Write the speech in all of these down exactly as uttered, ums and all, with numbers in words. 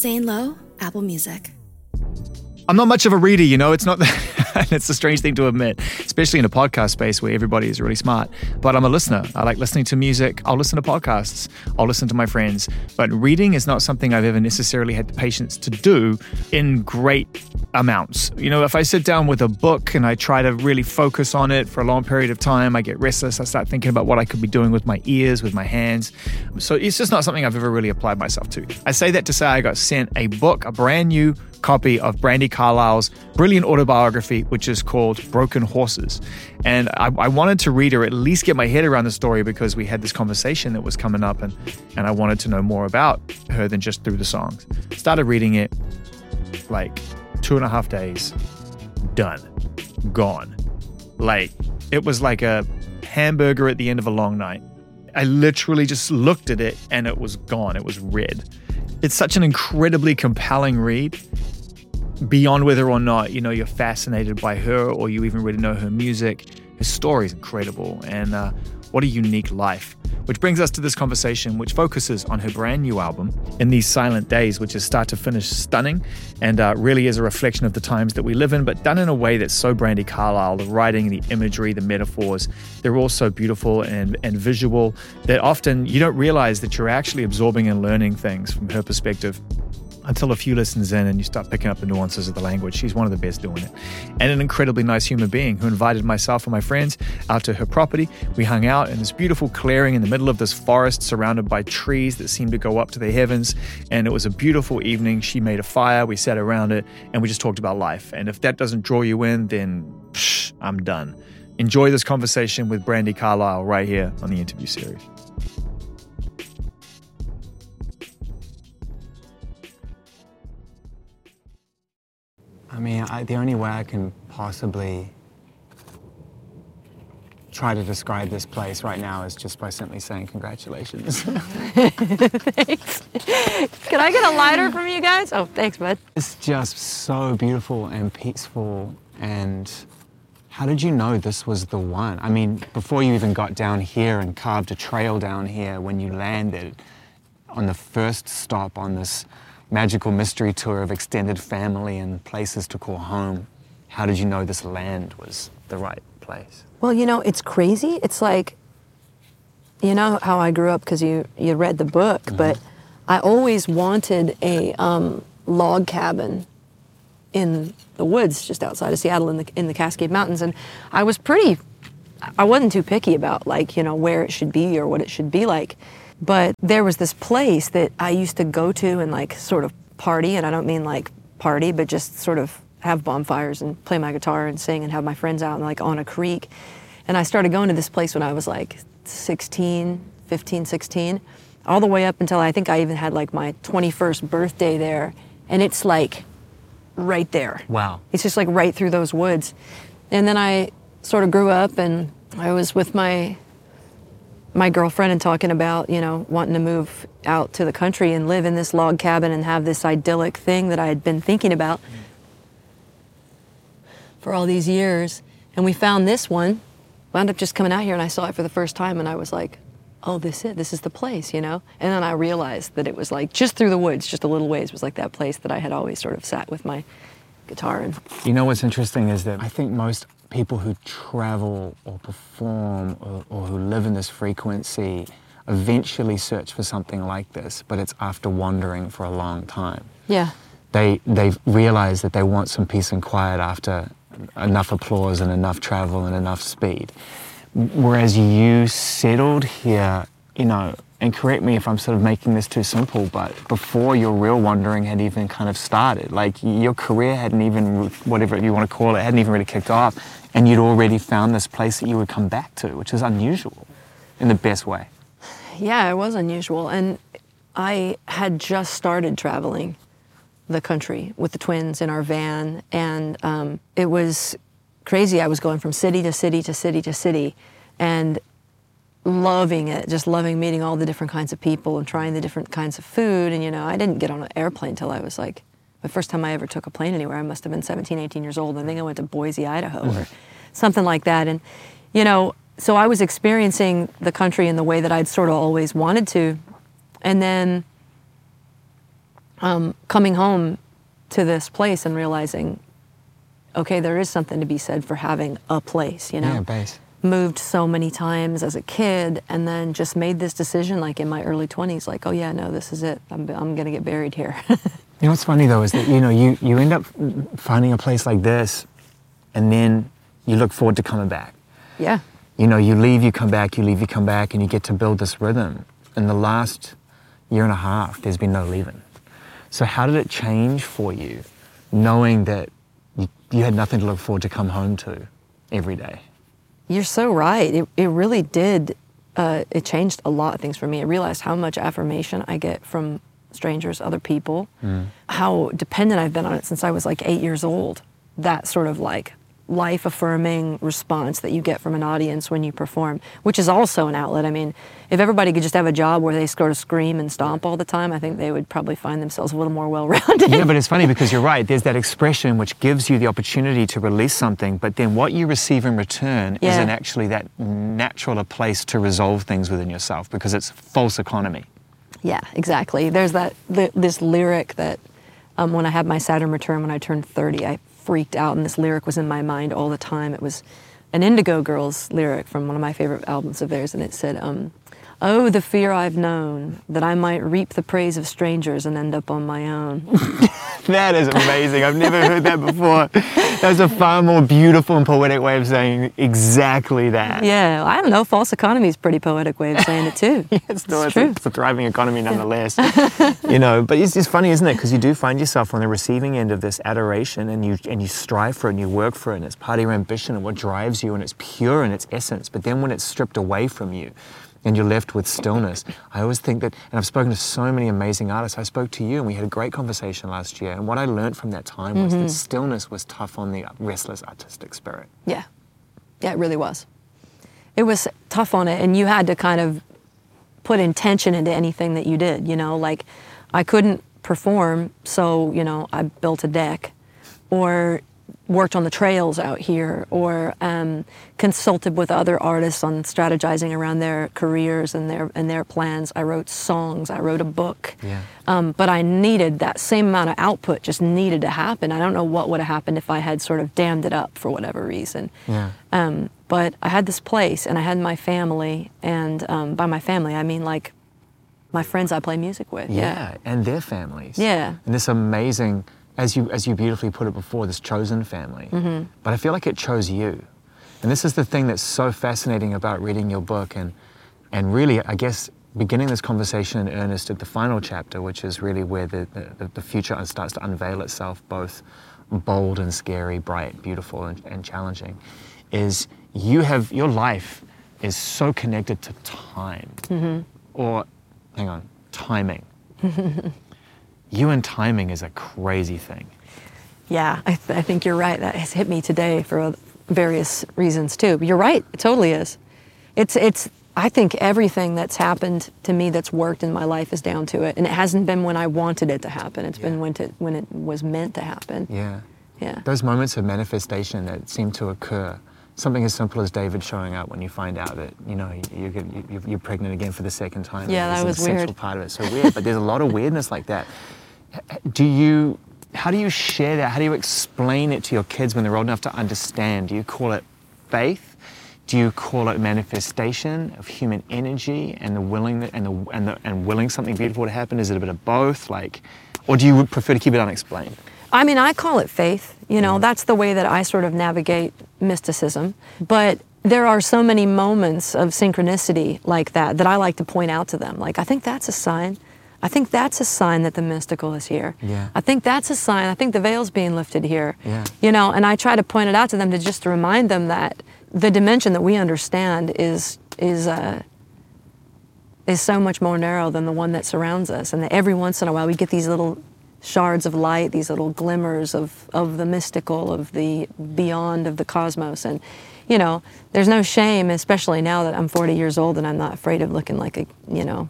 Zane Lowe, Apple Music. I'm not much of a reader, you know, it's not that, it's a strange thing to admit, especially in a podcast space where everybody is really smart, but I'm a listener. I like listening to music. I'll listen to podcasts. I'll listen to my friends, but reading is not something I've ever necessarily had the patience to do in great amounts. You know, if I sit down with a book and I try to really focus on it for a long period of time, I get restless. I start thinking about what I could be doing with my ears, with my hands. So it's just not something I've ever really applied myself to. I say that to say I got sent a book, a brand new copy of Brandi Carlile's brilliant autobiography, which is called Broken Horses. And I, I wanted to read her, at least get my head around the story, because we had this conversation that was coming up and, and I wanted to know more about her than just through the songs. Started reading it, like two and a half days, done, gone. Like, it was like a hamburger at the end of a long night. I literally just looked at it and it was gone. It was red. It's such an incredibly compelling read, beyond whether or not, you know, you're fascinated by her or you even really know her music. Her story is incredible, and uh, what a unique life. Which brings us to this conversation, which focuses on her brand new album, In These Silent Days, which is start to finish stunning and uh, really is a reflection of the times that we live in, but done in a way that's so Brandi Carlile. The writing, the imagery, the metaphors, they're all so beautiful and, and visual that often you don't realize that you're actually absorbing and learning things from her perspective until a few listens in and you start picking up the nuances of the language. She's one of the best doing it. And an incredibly nice human being who invited myself and my friends out to her property. We hung out in this beautiful clearing in the middle of this forest surrounded by trees that seemed to go up to the heavens. And it was a beautiful evening. She made a fire. We sat around it and we just talked about life. And if that doesn't draw you in, then psh, I'm done. Enjoy this conversation with Brandi Carlile right here on the interview series. I mean, I, the only way I can possibly try to describe this place right now is just by simply saying congratulations. Thanks. Can I get a lighter from you guys? Oh, thanks, bud. It's just so beautiful and peaceful. And how did you know this was the one? I mean, before you even got down here and carved a trail down here, when you landed on the first stop on this magical mystery tour of extended family and places to call home, how did you know this land was the right place? Well, you know, it's crazy. It's like, you know how I grew up, because you, you read the book, mm-hmm. but I always wanted a um, log cabin in the woods just outside of Seattle in the in the Cascade Mountains. And I was pretty, I wasn't too picky about, like, you know, where it should be or what it should be like. But there was this place that I used to go to and, like, sort of party, and I don't mean, like, party, but just sort of have bonfires and play my guitar and sing and have my friends out and, like, on a creek. And I started going to this place when I was, like, sixteen, fifteen, sixteen, all the way up until I think I even had, like, my twenty-first birthday there. And it's, like, right there. Wow. It's just, like, right through those woods. And then I sort of grew up, and I was with my... my girlfriend and talking about, you know, wanting to move out to the country and live in this log cabin and have this idyllic thing that I had been thinking about for all these years. And we found this one, wound up just coming out here, and I saw it for the first time, and I was like, oh, this is it, this is the place, you know? And then I realized that it was, like, just through the woods, just a little ways, was like that place that I had always sort of sat with my guitar and... You know what's interesting is that I think most people who travel or perform or, or who live in this frequency eventually search for something like this, but it's after wandering for a long time. Yeah. They they realize that they want some peace and quiet after enough applause and enough travel and enough speed. Whereas you settled here, you know, and correct me if I'm sort of making this too simple, but before your real wandering had even kind of started, like, your career hadn't even, whatever you want to call it, hadn't even really kicked off, and you'd already found this place that you would come back to, which is unusual in the best way. Yeah, it was unusual. And I had just started traveling the country with the twins in our van, and um, it was crazy. I was going from city to city to city to city, and loving it, just loving meeting all the different kinds of people and trying the different kinds of food. And, you know, I didn't get on an airplane till I was like, the first time I ever took a plane anywhere, I must have been seventeen, eighteen years old. I think I went to Boise, Idaho, mm-hmm. or something like that. And, you know, so I was experiencing the country in the way that I'd sort of always wanted to. And then um, coming home to this place and realizing, okay, there is something to be said for having a place, you know? Yeah, base. Moved so many times as a kid and then just made this decision like in my early twenties, like, oh yeah, no, this is it. I'm I'm gonna get buried here. You know what's funny though is that, you know, you, you end up finding a place like this and then you look forward to coming back. Yeah. You know, you leave, you come back, you leave, you come back, and you get to build this rhythm. In the last year and a half, there's been no leaving. So how did it change for you, knowing that you, you had nothing to look forward to come home to every day? You're so right. It it really did. Uh, it changed a lot of things for me. I realized how much affirmation I get from strangers, other people, mm. how dependent I've been on it since I was like eight years old. That sort of like life-affirming response that you get from an audience when you perform, which is also an outlet. I mean, if everybody could just have a job where they sort of scream and stomp all the time, I think they would probably find themselves a little more well-rounded. Yeah, but it's funny because you're right. There's that expression which gives you the opportunity to release something, but then what you receive in return yeah. isn't actually that natural a place to resolve things within yourself because it's false economy. Yeah, exactly. There's that th- this lyric that um, when I had my Saturn return when I turned thirty, I freaked out, and this lyric was in my mind all the time. It was an Indigo Girls lyric from one of my favorite albums of theirs, and it said, um, oh, the fear I've known, that I might reap the praise of strangers and end up on my own. That is amazing. I've never heard that before. That's a far more beautiful and poetic way of saying exactly that. Yeah, I don't know. False economy is a pretty poetic way of saying it too. Yeah, it's, it's, it's, true. A, it's a thriving economy nonetheless. You know, but it's, it's funny, isn't it? Because you do find yourself on the receiving end of this adoration, and you and you strive for it, and you work for it, and it's part of your ambition and what drives you, and it's pure in its essence. But then when it's stripped away from you, and you're left with stillness. I always think that, and I've spoken to so many amazing artists. I spoke to you and we had a great conversation last year. And what I learned from that time was mm-hmm. that stillness was tough on the restless artistic spirit. Yeah. Yeah, it really was. It was tough on it. And you had to kind of put intention into anything that you did, you know, like I couldn't perform. So, you know, I built a deck or worked on the trails out here or um, consulted with other artists on strategizing around their careers and their and their plans. I wrote songs, I wrote a book. Yeah. Um, but I needed that same amount of output, just needed to happen. I don't know what would have happened if I had sort of dammed it up for whatever reason. Yeah. Um, but I had this place and I had my family, and um, by my family I mean like my friends I play music with. Yeah, yeah. And their families. Yeah. And this amazing, as you as you beautifully put it before, this chosen family. Mm-hmm. But I feel like it chose you. And this is the thing that's so fascinating about reading your book and and really, I guess, beginning this conversation in earnest at the final chapter, which is really where the, the, the future starts to unveil itself, both bold and scary, bright, beautiful and, and challenging, is you have, your life is so connected to time. Mm-hmm. Or, hang on, timing. You and timing is a crazy thing. Yeah, I, th- I think you're right. That has hit me today for various reasons too. But you're right, it totally is. It's, it's. I think everything that's happened to me that's worked in my life is down to it. And it hasn't been when I wanted it to happen. It's yeah. been when, to, when it was meant to happen. Yeah. Yeah. Those moments of manifestation that seem to occur. Something as simple as David showing up when you find out that, you know, you're, you're, you're pregnant again for the second time. Yeah, that was weird. It's an essential part of it. So weird, but there's a lot of weirdness like that. Do you, how do you share that? How do you explain it to your kids when they're old enough to understand? Do you call it faith? Do you call it manifestation of human energy and the willing and the and the and willing something beautiful to happen? Is it a bit of both? Like, or do you prefer to keep it unexplained? I mean, I call it faith. You know, mm. that's the way that I sort of navigate mysticism. But there are so many moments of synchronicity like that that I like to point out to them. Like, I think that's a sign. I think that's a sign that the mystical is here. Yeah. I think that's a sign. I think the veil's being lifted here. Yeah. You know, and I try to point it out to them to just to remind them that the dimension that we understand is is uh, is so much more narrow than the one that surrounds us, and that every once in a while we get these little shards of light, these little glimmers of, of the mystical, of the beyond, of the cosmos. And, you know, there's no shame, especially now that I'm forty years old and I'm not afraid of looking like a, you know,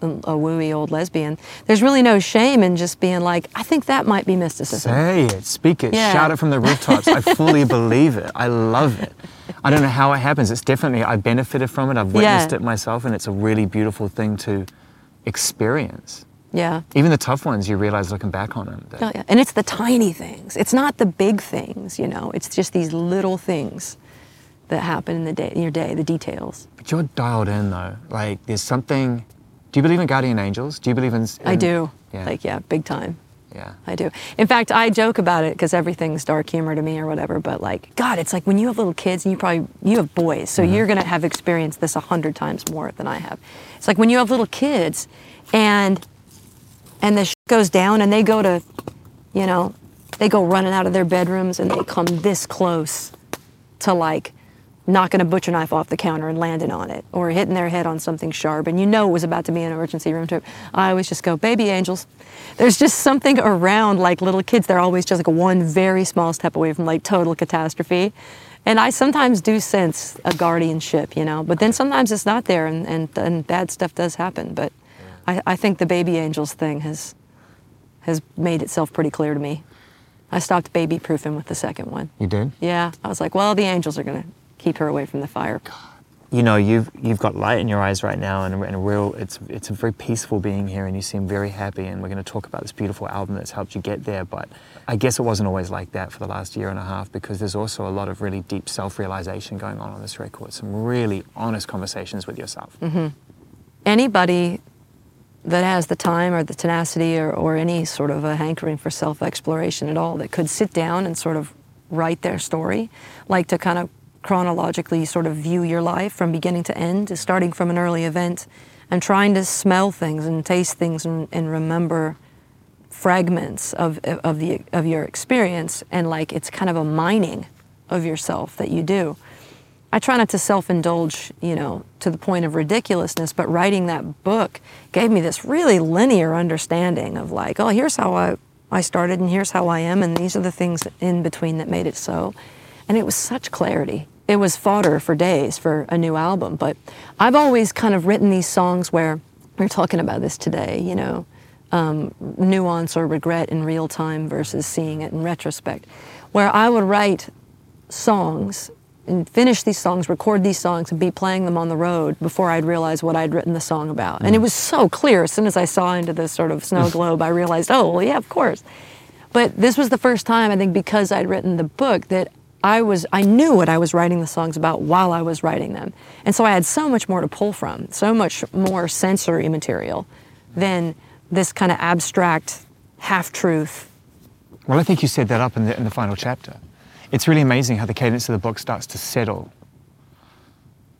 a wooey old lesbian. There's really no shame in just being like, I think that might be mysticism. Say it, speak it, yeah. shout it from the rooftops. I fully believe it. I love it. I don't know how it happens. It's definitely, I benefited from it. I've witnessed yeah. it myself, and it's a really beautiful thing to experience. Yeah. Even the tough ones, you realize looking back on them. Oh, yeah. And it's the tiny things. It's not the big things, you know. It's just these little things that happen in the day, in your day, the details. But you're dialed in, though. Like, there's something... Do you believe in guardian angels? Do you believe in... in... I do. Yeah. Like, yeah, big time. Yeah. I do. In fact, I joke about it because everything's dark humor to me or whatever, but like, God, it's like when you have little kids and you probably, you have boys, so mm-hmm. you're going to have experienced this a hundred times more than I have. It's like when you have little kids and and the shit goes down and they go to, you know, they go running out of their bedrooms and they come this close to like knocking a butcher knife off the counter and landing on it or hitting their head on something sharp, and you know it was about to be an emergency room trip. I always just go, baby angels. There's just something around like little kids. They're always just like one very small step away from like total catastrophe. And I sometimes do sense a guardianship, you know, but then sometimes it's not there and, and, and bad stuff does happen. But I, I think the baby angels thing has has made itself pretty clear to me. I stopped baby proofing with the second one. You did? Yeah. I was like, well, the angels are going to keep her away from the fire. You know, you've you've got light in your eyes right now, and, and a real it's it's a very peaceful being here, and you seem very happy. And we're going to talk about this beautiful album that's helped you get there. But I guess it wasn't always like that for the last year and a half, because there's also a lot of really deep self-realization going on on this record. Some really honest conversations with yourself. Mm-hmm. Anybody that has the time or the tenacity or, or any sort of a hankering for self-exploration at all that could sit down and sort of write their story, like to kind of chronologically sort of view your life from beginning to end, starting from an early event and trying to smell things and taste things and, and remember fragments of of the of your experience, and like it's kind of a mining of yourself that you do. I try not to self-indulge, you know, to the point of ridiculousness, but writing that book gave me this really linear understanding of like, oh, here's how I, I started and here's how I am, and these are the things in between that made it so. And it was such clarity. It was fodder for days for a new album, but I've always kind of written these songs where we're talking about this today, you know, um, nuance or regret in real time versus seeing it in retrospect, where I would write songs and finish these songs, record these songs, and be playing them on the road before I'd realize what I'd written the song about. Mm. And it was so clear. As soon as I saw into this sort of snow globe, I realized, oh, well, yeah, of course. But this was the first time, I think, because I'd written the book that I was, I knew what I was writing the songs about while I was writing them. And so I had so much more to pull from, so much more sensory material than this kind of abstract half-truth. Well, I think you set that up in the, in the final chapter. It's really amazing how the cadence of the book starts to settle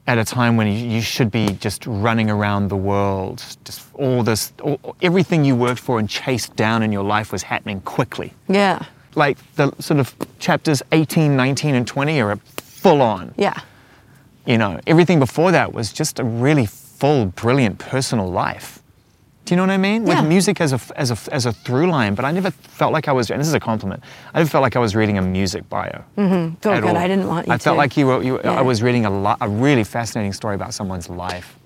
at a time when you, you should be just running around the world. Just all this, all, everything you worked for and chased down in your life was happening quickly. Yeah. Like the sort of chapters eighteen, nineteen, and twenty are full on. Yeah. You know, everything before that was just a really full, brilliant personal life. Do you know what I mean? Yeah. With music as a, as a, as a through line, but I never felt like I was, and this is a compliment, I never felt like I was reading a music bio. Mm-hmm. Feel good, all. I didn't want you I to. I felt like you were, you, yeah. I was reading a, lo- a really fascinating story about someone's life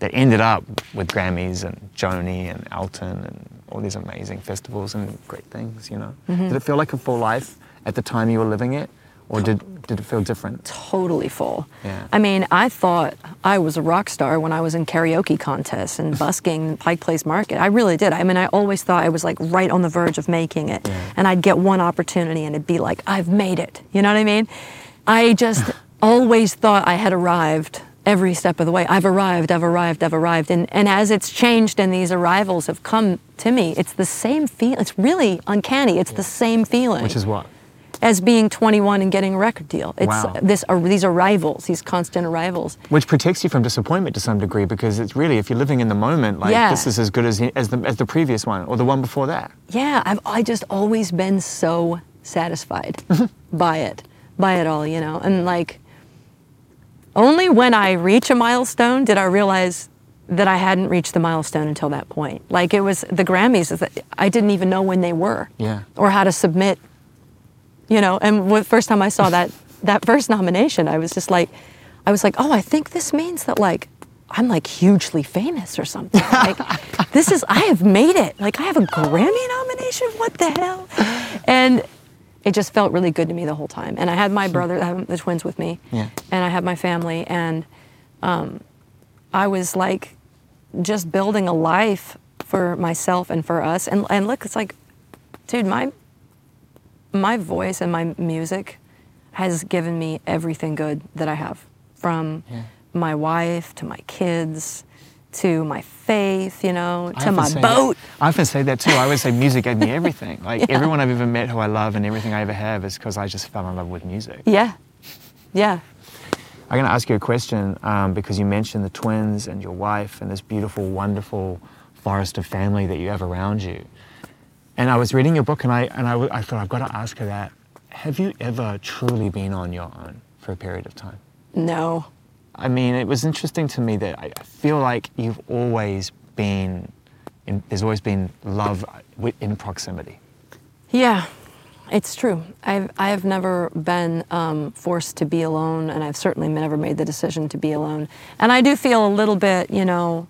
that ended up with Grammys and Joni and Elton and all these amazing festivals and great things, you know. Mm-hmm. Did it feel like a full life at the time you were living it, or did did it feel different? Totally full. Yeah. I mean, I thought I was a rock star when I was in karaoke contests and busking Pike Place Market. I really did. I mean, I always thought I was like right on the verge of making it, yeah. and I'd get one opportunity and it'd be like, I've made it. You know what I mean? I just always thought I had arrived. Every step of the way, I've arrived, I've arrived, I've arrived. And and as it's changed and these arrivals have come to me, it's the same feel. It's really uncanny. It's yeah. the same feeling. Which is what? As being twenty-one and getting a record deal. It's wow. this uh, these arrivals, these constant arrivals. Which protects you from disappointment to some degree, because it's really, if you're living in the moment, like yeah. this is as good as, as, the, as the previous one or the one before that. Yeah, I've I just always been so satisfied by it, by it all, you know, and like, only when I reach a milestone did I realize that I hadn't reached the milestone until that point. Like it was the Grammys, I didn't even know when they were yeah. or how to submit, you know, and the first time I saw that, that first nomination, I was just like, I was like, oh, I think this means that like, I'm like hugely famous or something. Like this is, I have made it. Like I have a Grammy nomination, what the hell? And it just felt really good to me the whole time. And I had my brother, the twins with me, yeah. and I had my family, and um, I was like just building a life for myself and for us. And and look, it's like, dude, my my voice and my music has given me everything good that I have, from yeah. my wife to my kids to my faith, you know, to my boat. That. I often say that too. I always say music gave me everything. Like yeah. everyone I've ever met who I love and everything I ever have is because I just fell in love with music. Yeah, yeah. I'm going to ask you a question um, because you mentioned the twins and your wife and this beautiful, wonderful forest of family that you have around you. And I was reading your book and I and I, I thought, I've got to ask her that. Have you ever truly been on your own for a period of time? No. I mean, it was interesting to me that I feel like you've always been, in, there's always been love in proximity. Yeah, it's true. I've, I've never been um, forced to be alone, and I've certainly never made the decision to be alone. And I do feel a little bit, you know,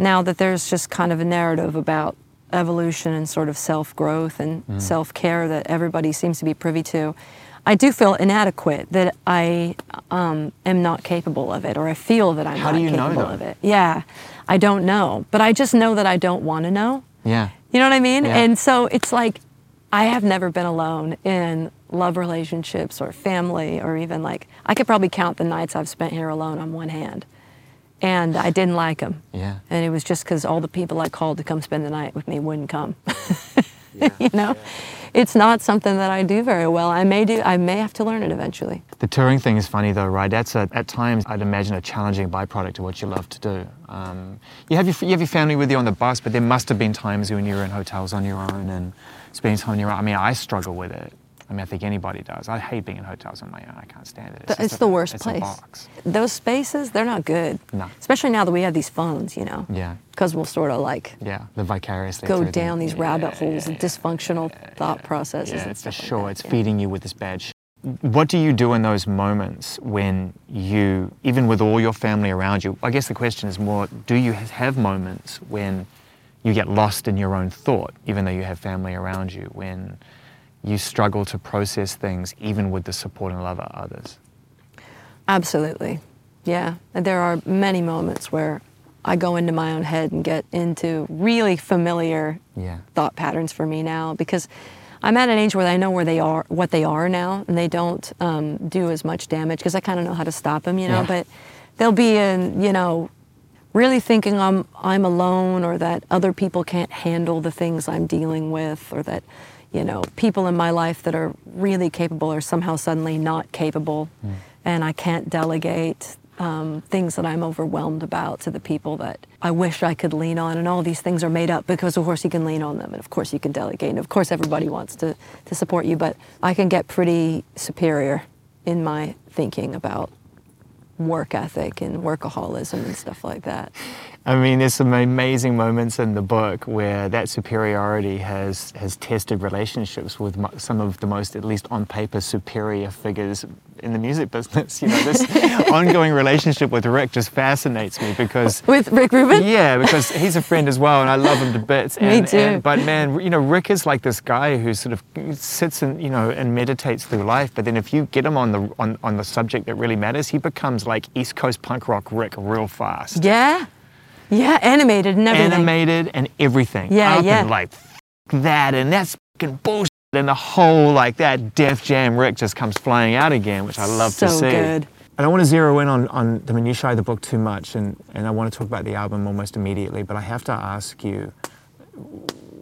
now that there's just kind of a narrative about evolution and sort of self-growth and mm. self-care that everybody seems to be privy to, I do feel inadequate, that I um, am not capable of it, or I feel that I'm How not do you capable know, of it. Yeah, I don't know, but I just know that I don't want to know. Yeah, you know what I mean. Yeah. And so it's like I have never been alone in love relationships or family or even like I could probably count the nights I've spent here alone on one hand, and I didn't like them. Yeah, and it was just because all the people I called to come spend the night with me wouldn't come. yeah. You know. Yeah. It's not something that I do very well. I may do. I may have to learn it eventually. The touring thing is funny though, right? That's a, at times, I'd imagine, a challenging byproduct of what you love to do. Um, you, have your, you have your family with you on the bus, but there must have been times when you were in hotels on your own and spending time on your own. I mean, I struggle with it. I mean, I think anybody does. I hate being in hotels on my own. I can't stand it. It's, it's the a, worst it's place. A box. Those spaces, they're not good. No. Especially now that we have these phones, you know. Yeah. Because we'll sort of like. Yeah. The vicariously. Go down these yeah, rabbit holes yeah, yeah, of dysfunctional yeah, thought yeah, processes. Yeah, and stuff for sure. Like that. It's yeah. feeding you with this bad shit. What do you do in those moments when you, even with all your family around you? I guess the question is more: do you have moments when you get lost in your own thought, even though you have family around you? When you struggle to process things even with the support and love of others? Absolutely, yeah. There are many moments where I go into my own head and get into really familiar yeah. thought patterns for me now, because I'm at an age where I know where they are, what they are now, and they don't um, do as much damage because I kind of know how to stop them, you know, yeah. but they'll be in, you know, really thinking I'm, I'm alone, or that other people can't handle the things I'm dealing with, or that, you know, people in my life that are really capable are somehow suddenly not capable, mm. and I can't delegate um, things that I'm overwhelmed about to the people that I wish I could lean on, and all these things are made up because of course you can lean on them, and of course you can delegate, and of course everybody wants to, to support you, but I can get pretty superior in my thinking about work ethic and workaholism and stuff like that. I mean, there's some amazing moments in the book where that superiority has, has tested relationships with some of the most, at least on paper, superior figures in the music business. You know, this ongoing relationship with Rick just fascinates me because... With Rick Rubin? Yeah, because he's a friend as well, and I love him to bits. And, me too. And, but man, you know, Rick is like this guy who sort of sits and, you know, and meditates through life, but then if you get him on the on, on the subject that really matters, he becomes like East Coast punk rock Rick real fast. Yeah. Yeah, animated and everything. Animated and everything. Yeah, Up yeah. And like, f*** that, and that's f***ing bullshit, and the whole, like, that Def Jam Rick just comes flying out again, which I love so to see. So good. I don't want to zero in on, on the minutiae of the book too much, and, and I want to talk about the album almost immediately, but I have to ask you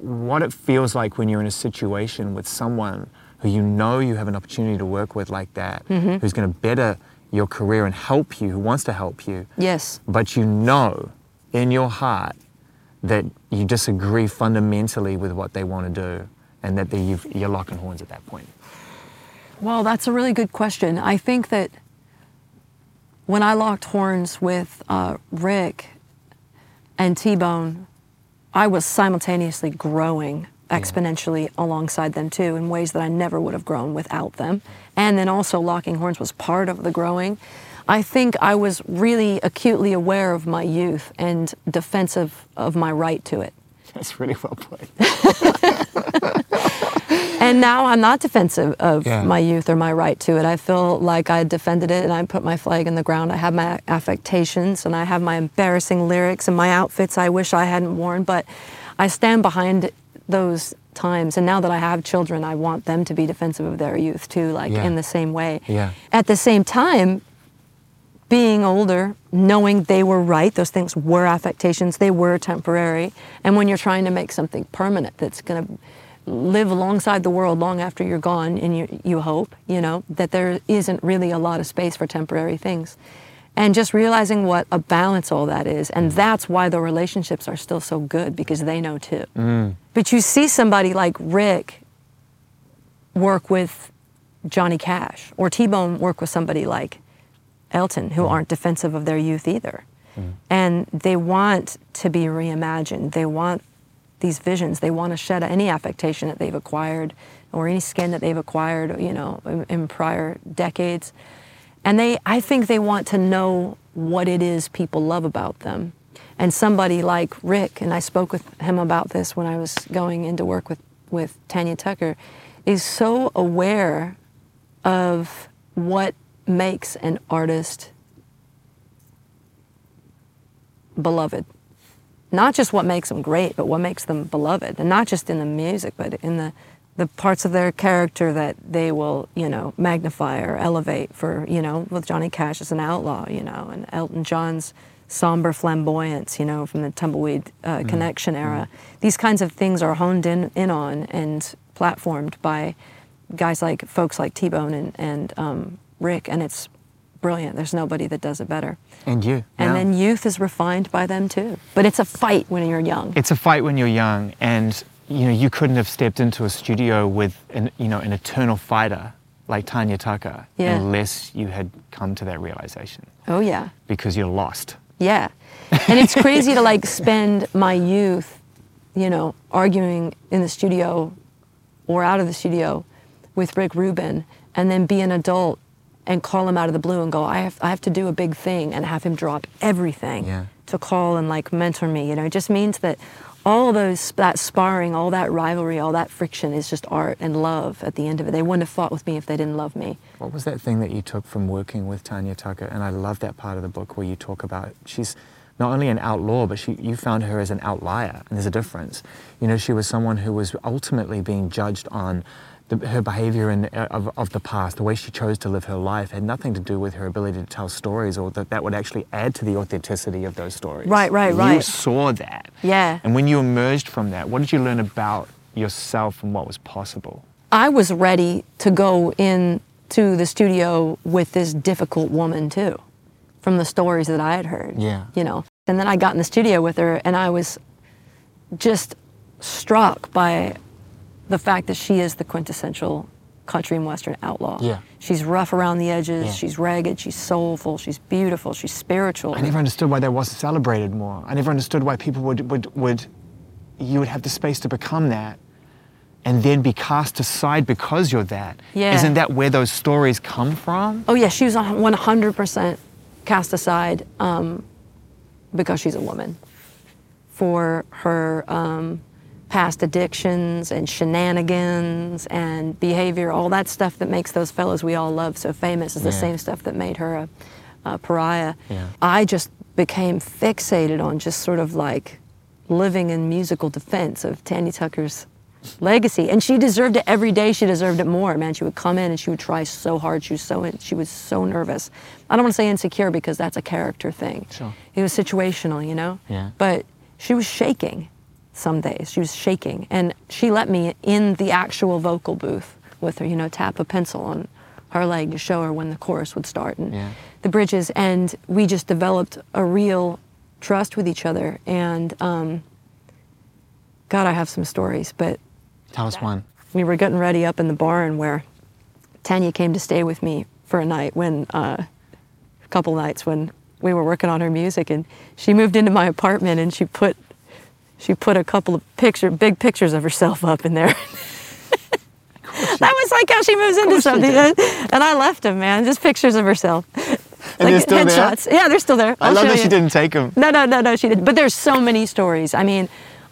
what it feels like when you're in a situation with someone who you know you have an opportunity to work with like that, mm-hmm. who's going to better your career and help you, who wants to help you. Yes. But you know... in your heart that you disagree fundamentally with what they want to do, and that you've, you're locking horns at that point? Well, that's a really good question. I think that when I locked horns with uh, Rick and T-Bone, I was simultaneously growing exponentially yeah. alongside them too, in ways that I never would have grown without them. And then also locking horns was part of the growing. I think I was really acutely aware of my youth and defensive of my right to it. That's really well played. And now I'm not defensive of yeah. my youth or my right to it. I feel like I defended it, and I put my flag in the ground. I have my affectations, and I have my embarrassing lyrics and my outfits I wish I hadn't worn, but I stand behind those times. And now that I have children, I want them to be defensive of their youth too, like yeah. in the same way. Yeah. At the same time, being older, knowing they were right, those things were affectations, they were temporary. And when you're trying to make something permanent that's going to live alongside the world long after you're gone, and you, you hope, you know, that there isn't really a lot of space for temporary things. And just realizing what a balance all that is. And that's why the relationships are still so good, because they know too. Mm. But you see somebody like Rick work with Johnny Cash, or T-Bone work with somebody like Elton, who aren't defensive of their youth either. Mm. And they want to be reimagined. They want these visions. They want to shed any affectation that they've acquired or any skin that they've acquired, you know, in, in prior decades. And they, I think they want to know what it is people love about them. And somebody like Rick, and I spoke with him about this when I was going into work with, with Tanya Tucker, is so aware of what makes an artist beloved. Not just what makes them great, but what makes them beloved. And not just in the music, but in the, the parts of their character that they will, you know, magnify or elevate for, you know, with Johnny Cash as an outlaw, you know, and Elton John's somber flamboyance, you know, from the Tumbleweed uh, mm. Connection era. Mm. These kinds of things are honed in, in on and platformed by guys like, folks like T-Bone and, and um, Rick, and it's brilliant. There's nobody that does it better. And you. And yeah. then youth is refined by them too. But it's a fight when you're young. It's a fight when you're young, and you know you couldn't have stepped into a studio with an you know an eternal fighter like Tanya Tucker yeah. unless you had come to that realization. Oh yeah. Because you're lost. Yeah, and it's crazy to like spend my youth, you know, arguing in the studio or out of the studio with Rick Rubin, and then be an adult and call him out of the blue and go, I have I have to do a big thing, and have him drop everything yeah. to call and like mentor me. You know, it just means that all those, that sparring, all that rivalry, all that friction is just art and love at the end of it. They wouldn't have fought with me if they didn't love me. What was that thing that you took from working with Tanya Tucker? And I love that part of the book where you talk about, she's not only an outlaw, but she, you found her as an outlier, and there's a difference. You know, she was someone who was ultimately being judged on The, her behavior in, of, of the past, the way she chose to live her life, had nothing to do with her ability to tell stories, or that that would actually add to the authenticity of those stories. Right, right, right. You saw that. Yeah. And when you emerged from that, what did you learn about yourself and what was possible? I was ready to go into the studio with this difficult woman too, from the stories that I had heard. Yeah. You know, and then I got in the studio with her, and I was just struck by the fact that she is the quintessential country and western outlaw. Yeah. She's rough around the edges, yeah. she's ragged, she's soulful, she's beautiful, she's spiritual. I never understood why that wasn't celebrated more. I never understood why people would, would, would, you would have the space to become that and then be cast aside because you're that. Yeah. Isn't that where those stories come from? Oh yeah, she was one hundred percent cast aside um, because she's a woman. For her, um, past addictions and shenanigans and behavior, all that stuff that makes those fellas we all love so famous is the yeah. same stuff that made her a, a pariah. Yeah. I just became fixated on just sort of like living in musical defense of Tanya Tucker's legacy. And she deserved it every day. She deserved it more, man. She would come in and she would try so hard. She was so, she was so nervous. I don't want to say insecure, because that's a character thing. Sure. It was situational, you know? Yeah. But she was shaking. Some days she was shaking, and she let me in the actual vocal booth with her, you know, tap a pencil on her leg to show her when the chorus would start and yeah. the bridges, and we just developed a real trust with each other. And um, God, I have some stories, but tell us one. We were getting ready up in the barn where Tanya came to stay with me for a night when uh, a couple nights when we were working on her music, and she moved into my apartment, and she put She put a couple of picture, big pictures of herself up in there. That was like how she moves into something. And I left them, man, just pictures of herself. And like they're still there? Yeah, they're still there. I I'll love that you. She didn't take them. No, no, no, no, she didn't. But there's so many stories. I mean,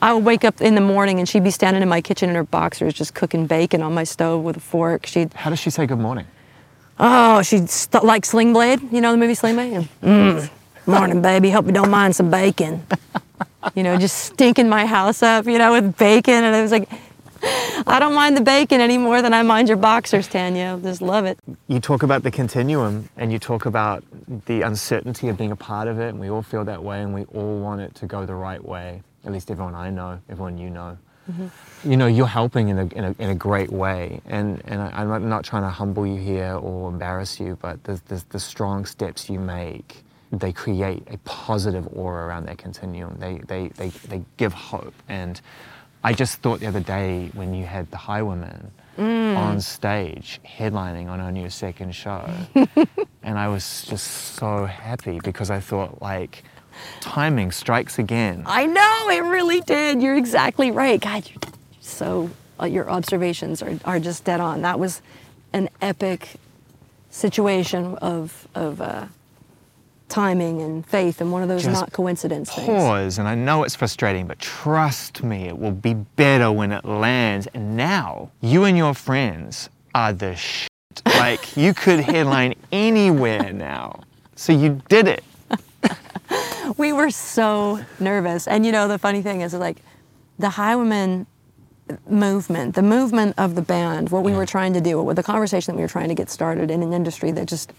I would wake up in the morning and she'd be standing in my kitchen in her boxers just cooking bacon on my stove with a fork. She'd. How does she say good morning? Oh, she'd st- like Sling Blade, you know the movie Sling Blade? Mm. Morning, baby. Hope you don't mind some bacon. You know, just stinking my house up, you know, with bacon. And I was like, I don't mind the bacon any more than I mind your boxers, Tanya. Just love it. You talk about the continuum and you talk about the uncertainty of being a part of it. And we all feel that way and we all want it to go the right way. At least everyone I know, everyone you know. Mm-hmm. You know, you're helping in a, in a in a great way, and and I, I'm not trying to humble you here or embarrass you, but the, the the strong steps you make, they create a positive aura around that continuum. They they they they give hope. And I just thought the other day when you had the Highwomen mm. on stage headlining on our new second show, and I was just so happy because I thought like. Timing strikes again. I know, it really did. You're exactly right. God, you're so uh, your observations are, are just dead on. That was an epic situation of of uh, timing and faith and one of those just not coincidence pause, things. Pause, and I know it's frustrating, but trust me, it will be better when it lands. And now, you and your friends are the shit. Like, you could headline anywhere now. So you did it. We were so nervous. And you know, the funny thing is, like, the Highwomen movement, the movement of the band, what we yeah. were trying to do, the conversation that we were trying to get started in an industry that just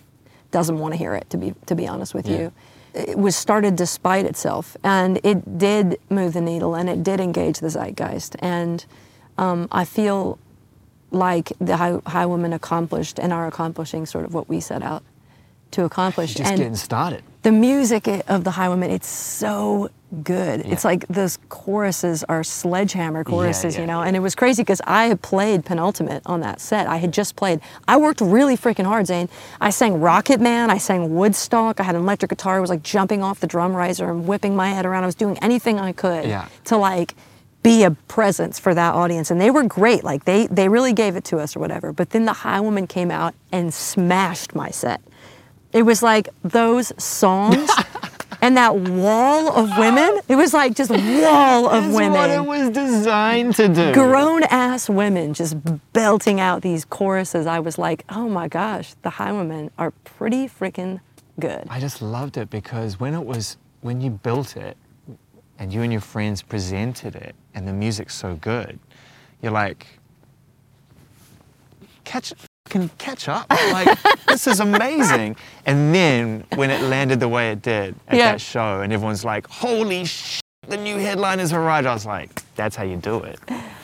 doesn't want to hear it, to be to be honest with yeah. you, it was started despite itself. And it did move the needle, and it did engage the zeitgeist. And um, I feel like the High, Highwomen accomplished and are accomplishing sort of what we set out to accomplish. You're just and getting started. The music of the Highwomen, it's so good. Yeah. It's like those choruses are sledgehammer choruses, yeah, yeah. you know? And it was crazy because I had played penultimate on that set. I had just played. I worked really freaking hard, Zane. I sang Rocket Man. I sang Woodstock. I had an electric guitar. I was like jumping off the drum riser and whipping my head around. I was doing anything I could yeah. to like be a presence for that audience. And they were great. Like they, they really gave it to us or whatever. But then the Highwomen came out and smashed my set. It was like those songs and that wall of women. It was like just wall of women. That's what it was designed to do. Grown-ass women just belting out these choruses. I was like, oh my gosh, the Highwomen are pretty freaking good. I just loved it because when it was, when you built it and you and your friends presented it and the music's so good, you're like, catch it. Can catch up. Like, this is amazing. And then when it landed the way it did at yeah. that show and everyone's like, holy shit, the new headliners arrived. I was like, that's how you do it.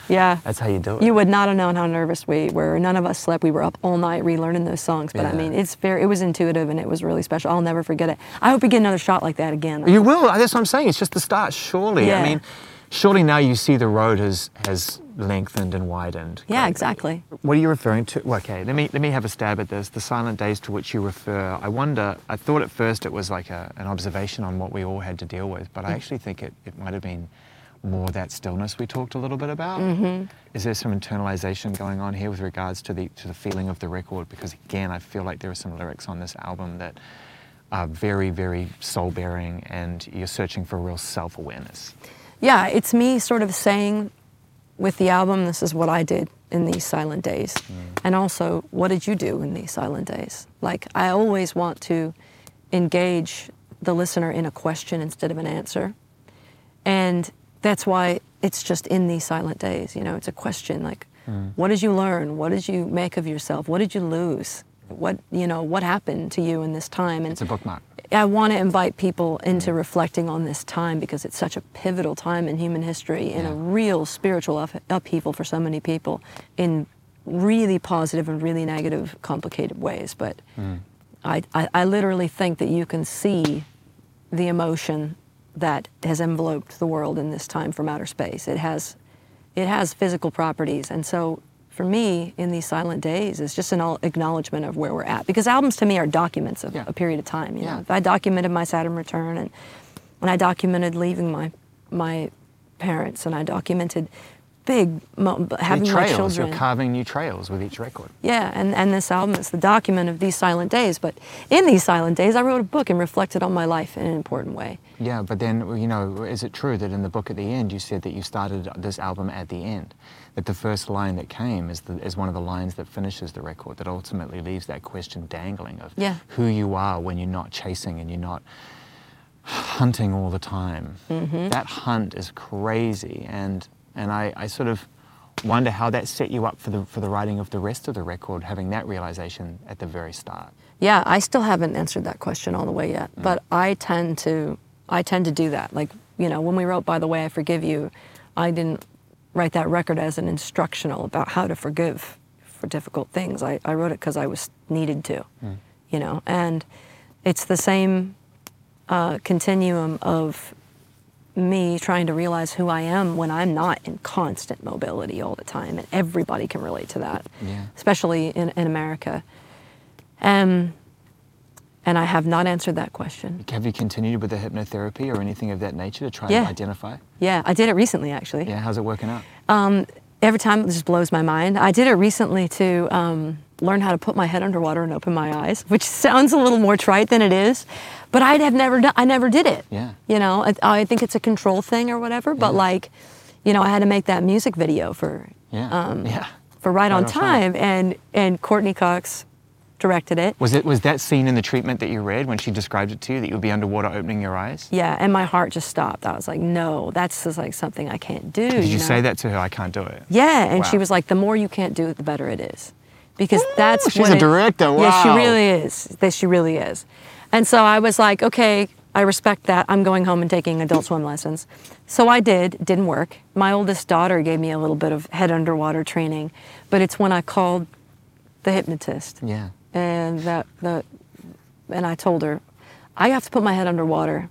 Yeah. That's how you do it. You would not have known how nervous we were. None of us slept. We were up all night relearning those songs. But yeah. I mean, it's very, it was intuitive and it was really special. I'll never forget it. I hope we get another shot like that again. You will. That's what I'm saying. It's just the start, surely. Yeah. I mean, surely now you see the road has has lengthened and widened. Yeah, exactly. What are you referring to? Well, okay, let me let me have a stab at this. The silent days to which you refer, I wonder, I thought at first it was like a, an observation on what we all had to deal with, but I actually think it, it might have been more that stillness we talked a little bit about. Mm-hmm. Is there some internalization going on here with regards to the to the feeling of the record? Because again, I feel like there are some lyrics on this album that are very, very soul-bearing and you're searching for real self-awareness. Yeah, it's me sort of saying with the album, this is what I did in these silent days. Mm. And also, what did you do in these silent days? Like, I always want to engage the listener in a question instead of an answer. And that's why it's just in these silent days, you know, it's a question like, mm. what did you learn? What did you make of yourself? What did you lose? What, you know, what happened to you in this time? And it's a bookmark. I want to invite people into reflecting on this time because it's such a pivotal time in human history and yeah. a real spiritual up- upheaval for so many people in really positive and really negative, complicated ways. But mm. I, I, I literally think that you can see the emotion that has enveloped the world in this time from outer space. It has, it has physical properties. And so for me, in these silent days, it's just an acknowledgement of where we're at. Because albums, to me, are documents of yeah. a period of time. You yeah. know, if I documented my Saturn return, and, and I documented leaving my my parents, and I documented big, mo- having new my trails, children. You're carving new trails with each record. Yeah, and, and this album, it's the document of these silent days. But in these silent days, I wrote a book and reflected on my life in an important way. Yeah, but then, you know, is it true that in the book at the end, you said that you started this album at the end? That the first line that came is the, is one of the lines that finishes the record, that ultimately leaves that question dangling of yeah. who you are when you're not chasing and you're not hunting all the time. Mm-hmm. That hunt is crazy, and and I, I sort of wonder how that set you up for the for the writing of the rest of the record, having that realization at the very start. Yeah, I still haven't answered that question all the way yet, mm. but I tend to I tend to do that. Like, you know, when we wrote By the Way, I Forgive You, I didn't write that record as an instructional about how to forgive for difficult things. I, I wrote it because I was needed to, mm. you know, and it's the same uh, continuum of me trying to realize who I am when I'm not in constant mobility all the time, and everybody can relate to that, yeah. especially in, in America. Um, and I have not answered that question. Have you continued with the hypnotherapy or anything of that nature to try yeah. and identify? Yeah, I did it recently, actually. Yeah, how's it working out? Um, every time it just blows my mind. I did it recently to um, learn how to put my head underwater and open my eyes, which sounds a little more trite than it is, but I'd have never done, I never did it. Yeah. You know, I, I think it's a control thing or whatever, but yeah. like, you know, I had to make that music video for yeah. Um, yeah. for Right, right on, on Time, time. And, and Courtney Cox directed it. Was it was that scene in the treatment that you read when she described it to you, that you would be underwater opening your eyes? Yeah, and my heart just stopped. I was like, no, that's just like something I can't do. Did you, you know? say that to her? I can't do it. Yeah, and wow. she was like, the more you can't do it, the better it is, because Ooh, that's she's what a it, director. Wow. Yeah, she really is. That she really is. And so I was like, okay, I respect that. I'm going home and taking adult swim lessons. So I did. Didn't work. My oldest daughter gave me a little bit of head underwater training, but it's when I called the hypnotist. Yeah. And that, that, and I told her, I have to put my head underwater,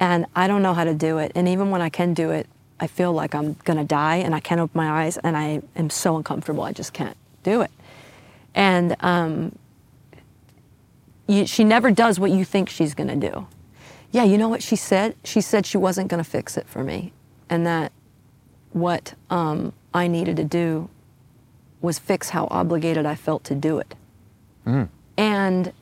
and I don't know how to do it. And even when I can do it, I feel like I'm gonna die, and I can't open my eyes, and I am so uncomfortable. I just can't do it. And um, you, she never does what you think she's gonna do. Yeah, you know what she said? She said she wasn't gonna fix it for me, and that what um, I needed to do was fix how obligated I felt to do it. Mm. And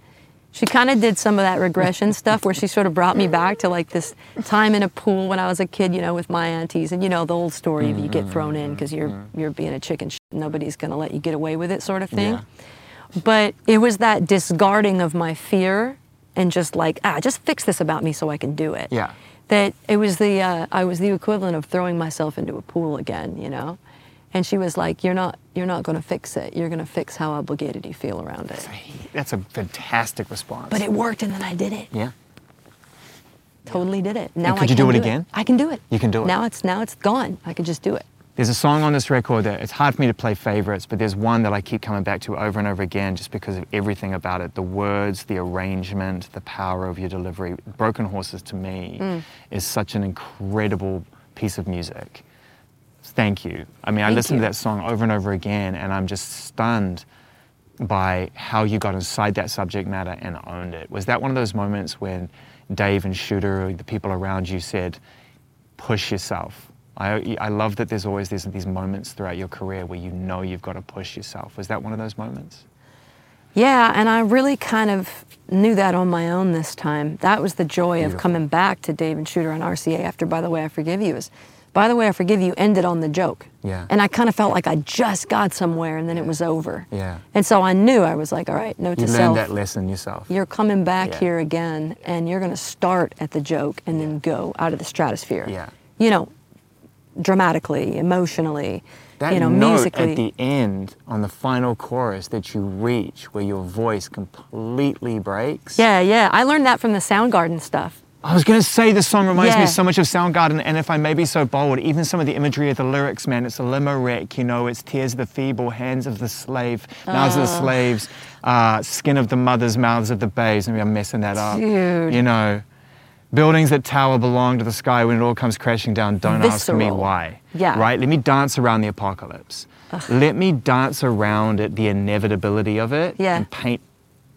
she kind of did some of that regression stuff where she sort of brought me back to like this time in a pool when I was a kid, you know, with my aunties, and you know the old story mm-hmm. of you get thrown in because you're mm-hmm. you're being a chicken shit, nobody's gonna let you get away with it, sort of thing. Yeah. But it was that discarding of my fear and just like, ah, just fix this about me so I can do it. Yeah. That it was the uh, I was the equivalent of throwing myself into a pool again, you know. And she was like, you're not you're not going to fix it. You're going to fix how obligated you feel around it. That's a fantastic response. But it worked, and then I did it. Yeah. Totally did it. Now and could I you can do it do again? It. I can do it. You can do it. Now it's now it's gone. I can just do it. There's a song on this record that it's hard for me to play favorites, but there's one that I keep coming back to over and over again just because of everything about it. The words, the arrangement, the power of your delivery. Broken Horses, to me, mm. is such an incredible piece of music. Thank you. I mean, Thank I listen you. to that song over and over again, and I'm just stunned by how you got inside that subject matter and owned it. Was that one of those moments when Dave and Shooter, the people around you, said, push yourself? I, I love that there's always these, these moments throughout your career where you know you've got to push yourself. Was that one of those moments? Yeah, and I really kind of knew that on my own this time. That was the joy Beautiful. of coming back to Dave and Shooter on R C A after By the Way, I Forgive You. Is By the Way, I Forgive You ended on The Joke. Yeah. And I kind of felt like I just got somewhere, and then yeah. it was over. Yeah. And so I knew, I was like, all right, note to self. You learned that lesson yourself. You're coming back yeah. here again, and you're going to start at The Joke and yeah. then go out of the stratosphere. Yeah. You know, dramatically, emotionally, that you know, note musically. At the end, on the final chorus that you reach, where your voice completely breaks. Yeah, yeah. I learned that from the Soundgarden stuff. I was going to say this song reminds yeah. me so much of Soundgarden, and if I may be so bold, even some of the imagery of the lyrics, man, it's a limerick, you know, it's tears of the feeble, hands of the slave, oh. mouths of the slaves, uh, skin of the mothers, mouths of the babes. I mean, I'm messing that up. Dude. You know, buildings that tower belong to the sky when it all comes crashing down. Don't Visceral. ask me why. Yeah. Right? Let me dance around the apocalypse. Ugh. Let me dance around it, the inevitability of it, yeah. and paint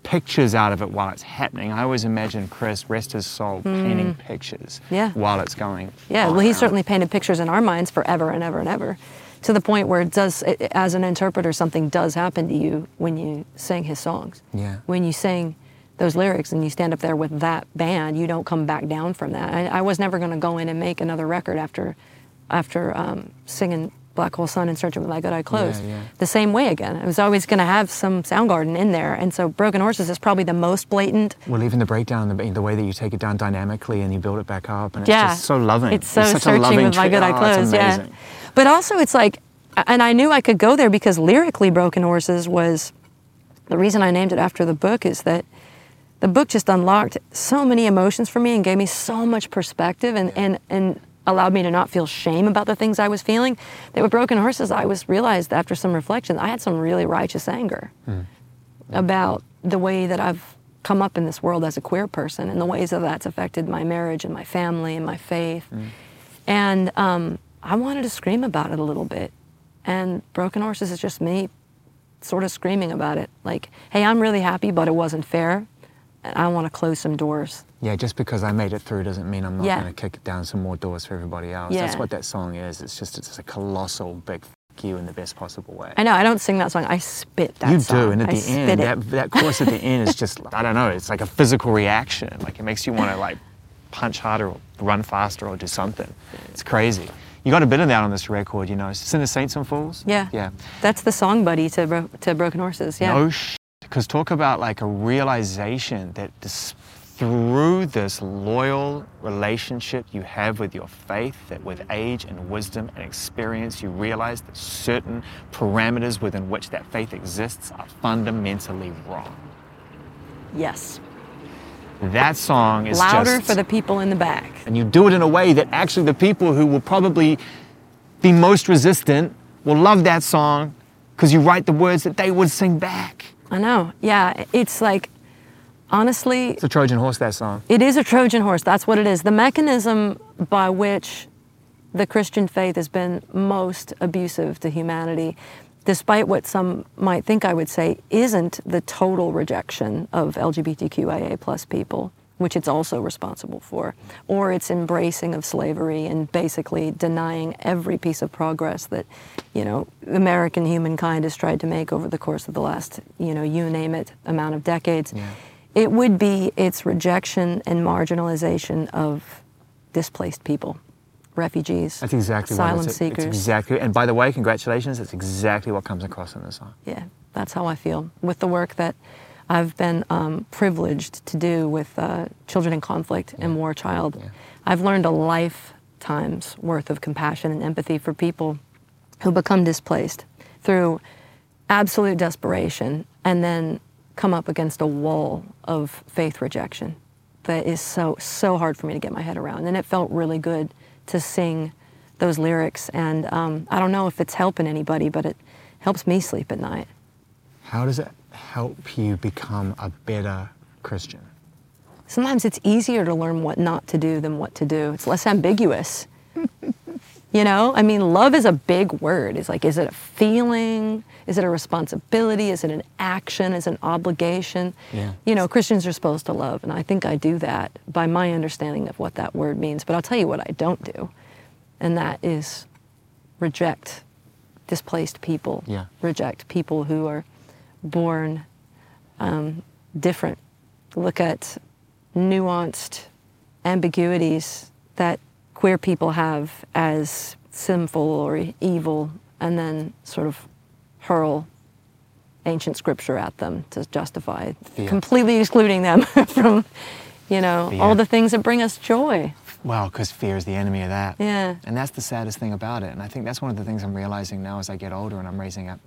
pictures out of it while it's happening. I always imagine Chris, rest his soul, mm. painting pictures yeah. while it's going. Yeah, well, he certainly painted pictures in our minds forever and ever and ever. to the point where it does, it, as an interpreter, something does happen to you when you sing his songs. Yeah. When you sing those lyrics and you stand up there with that band, you don't come back down from that. I, I was never going to go in and make another record after after um, singing Black Hole Sun and Searching With My Good Eye Closed. Yeah, yeah. The same way again. I was always going to have some Soundgarden in there. And so Broken Horses is probably the most blatant. Well, even the breakdown, the, the way that you take it down dynamically and you build it back up. And it's yeah. just so loving. It's so it's such Searching a loving With My Good Eye Closed. Oh, yeah. But also it's like, and I knew I could go there because lyrically Broken Horses was, the reason I named it after the book is that the book just unlocked so many emotions for me and gave me so much perspective and, and, and allowed me to not feel shame about the things I was feeling. That with Broken Horses, I was realized after some reflection, I had some really righteous anger mm. about the way that I've come up in this world as a queer person and the ways that that's affected my marriage and my family and my faith. Mm. And um, I wanted to scream about it a little bit. And Broken Horses is just me sort of screaming about it. Like, hey, I'm really happy, but it wasn't fair. And I want to close some doors. Yeah, just because I made it through doesn't mean I'm not yeah. going to kick down some more doors for everybody else. Yeah. That's what that song is. It's just it's a colossal big fuck you in the best possible way. I know, I don't sing that song. I spit that you song. You do, and at I the end, that, that chorus at the end is just, I don't know, it's like a physical reaction. Like it makes you want to like punch harder or run faster or do something. It's crazy. You got a bit of that on this record, you know. Sinner, Saints and Fools? Yeah. Yeah. That's the song buddy to, bro- to Broken Horses, yeah. No sh- Because talk about like a realization that this, through this loyal relationship you have with your faith, that with age and wisdom and experience, you realize that certain parameters within which that faith exists are fundamentally wrong. Yes. That song is louder just... Louder for the people in the back. And you do it in a way that actually the people who will probably be most resistant will love that song because you write the words that they would sing back. I know, yeah, it's like, honestly... It's a Trojan horse, that song. It is a Trojan horse, that's what it is. The mechanism by which the Christian faith has been most abusive to humanity, despite what some might think I would say, isn't the total rejection of L G B T Q I A plus people, which it's also responsible for, or its embracing of slavery and basically denying every piece of progress that, you know, American humankind has tried to make over the course of the last, you know, you name it, amount of decades. Yeah. It would be its rejection and marginalization of displaced people, refugees, that's exactly asylum what it's, seekers. It's exactly, and by the way, congratulations, that's exactly what comes across in the song. Yeah, that's how I feel with the work that I've been um, privileged to do with uh, children in conflict yeah. and war child. Yeah. I've learned a lifetime's worth of compassion and empathy for people who become displaced through absolute desperation and then come up against a wall of faith rejection that is so, so hard for me to get my head around. And it felt really good to sing those lyrics. And um, I don't know if it's helping anybody, but it helps me sleep at night. How does it help you become a better Christian? Sometimes it's easier to learn what not to do than what to do. It's less ambiguous. You know, I mean, love is a big word. It's like, is it a feeling? Is it a responsibility? Is it an action? Is it an obligation? Yeah. You know, Christians are supposed to love, and I think I do that by my understanding of what that word means. But I'll tell you what I don't do, and that is reject displaced people, yeah. reject people who are born um, different, look at nuanced ambiguities that queer people have as sinful or evil, and then sort of hurl ancient scripture at them to justify, Fear. completely excluding them from, you know, Fear. all the things that bring us joy. Well, because fear is the enemy of that. Yeah. And that's the saddest thing about it. And I think that's one of the things I'm realizing now as I get older and I'm raising up,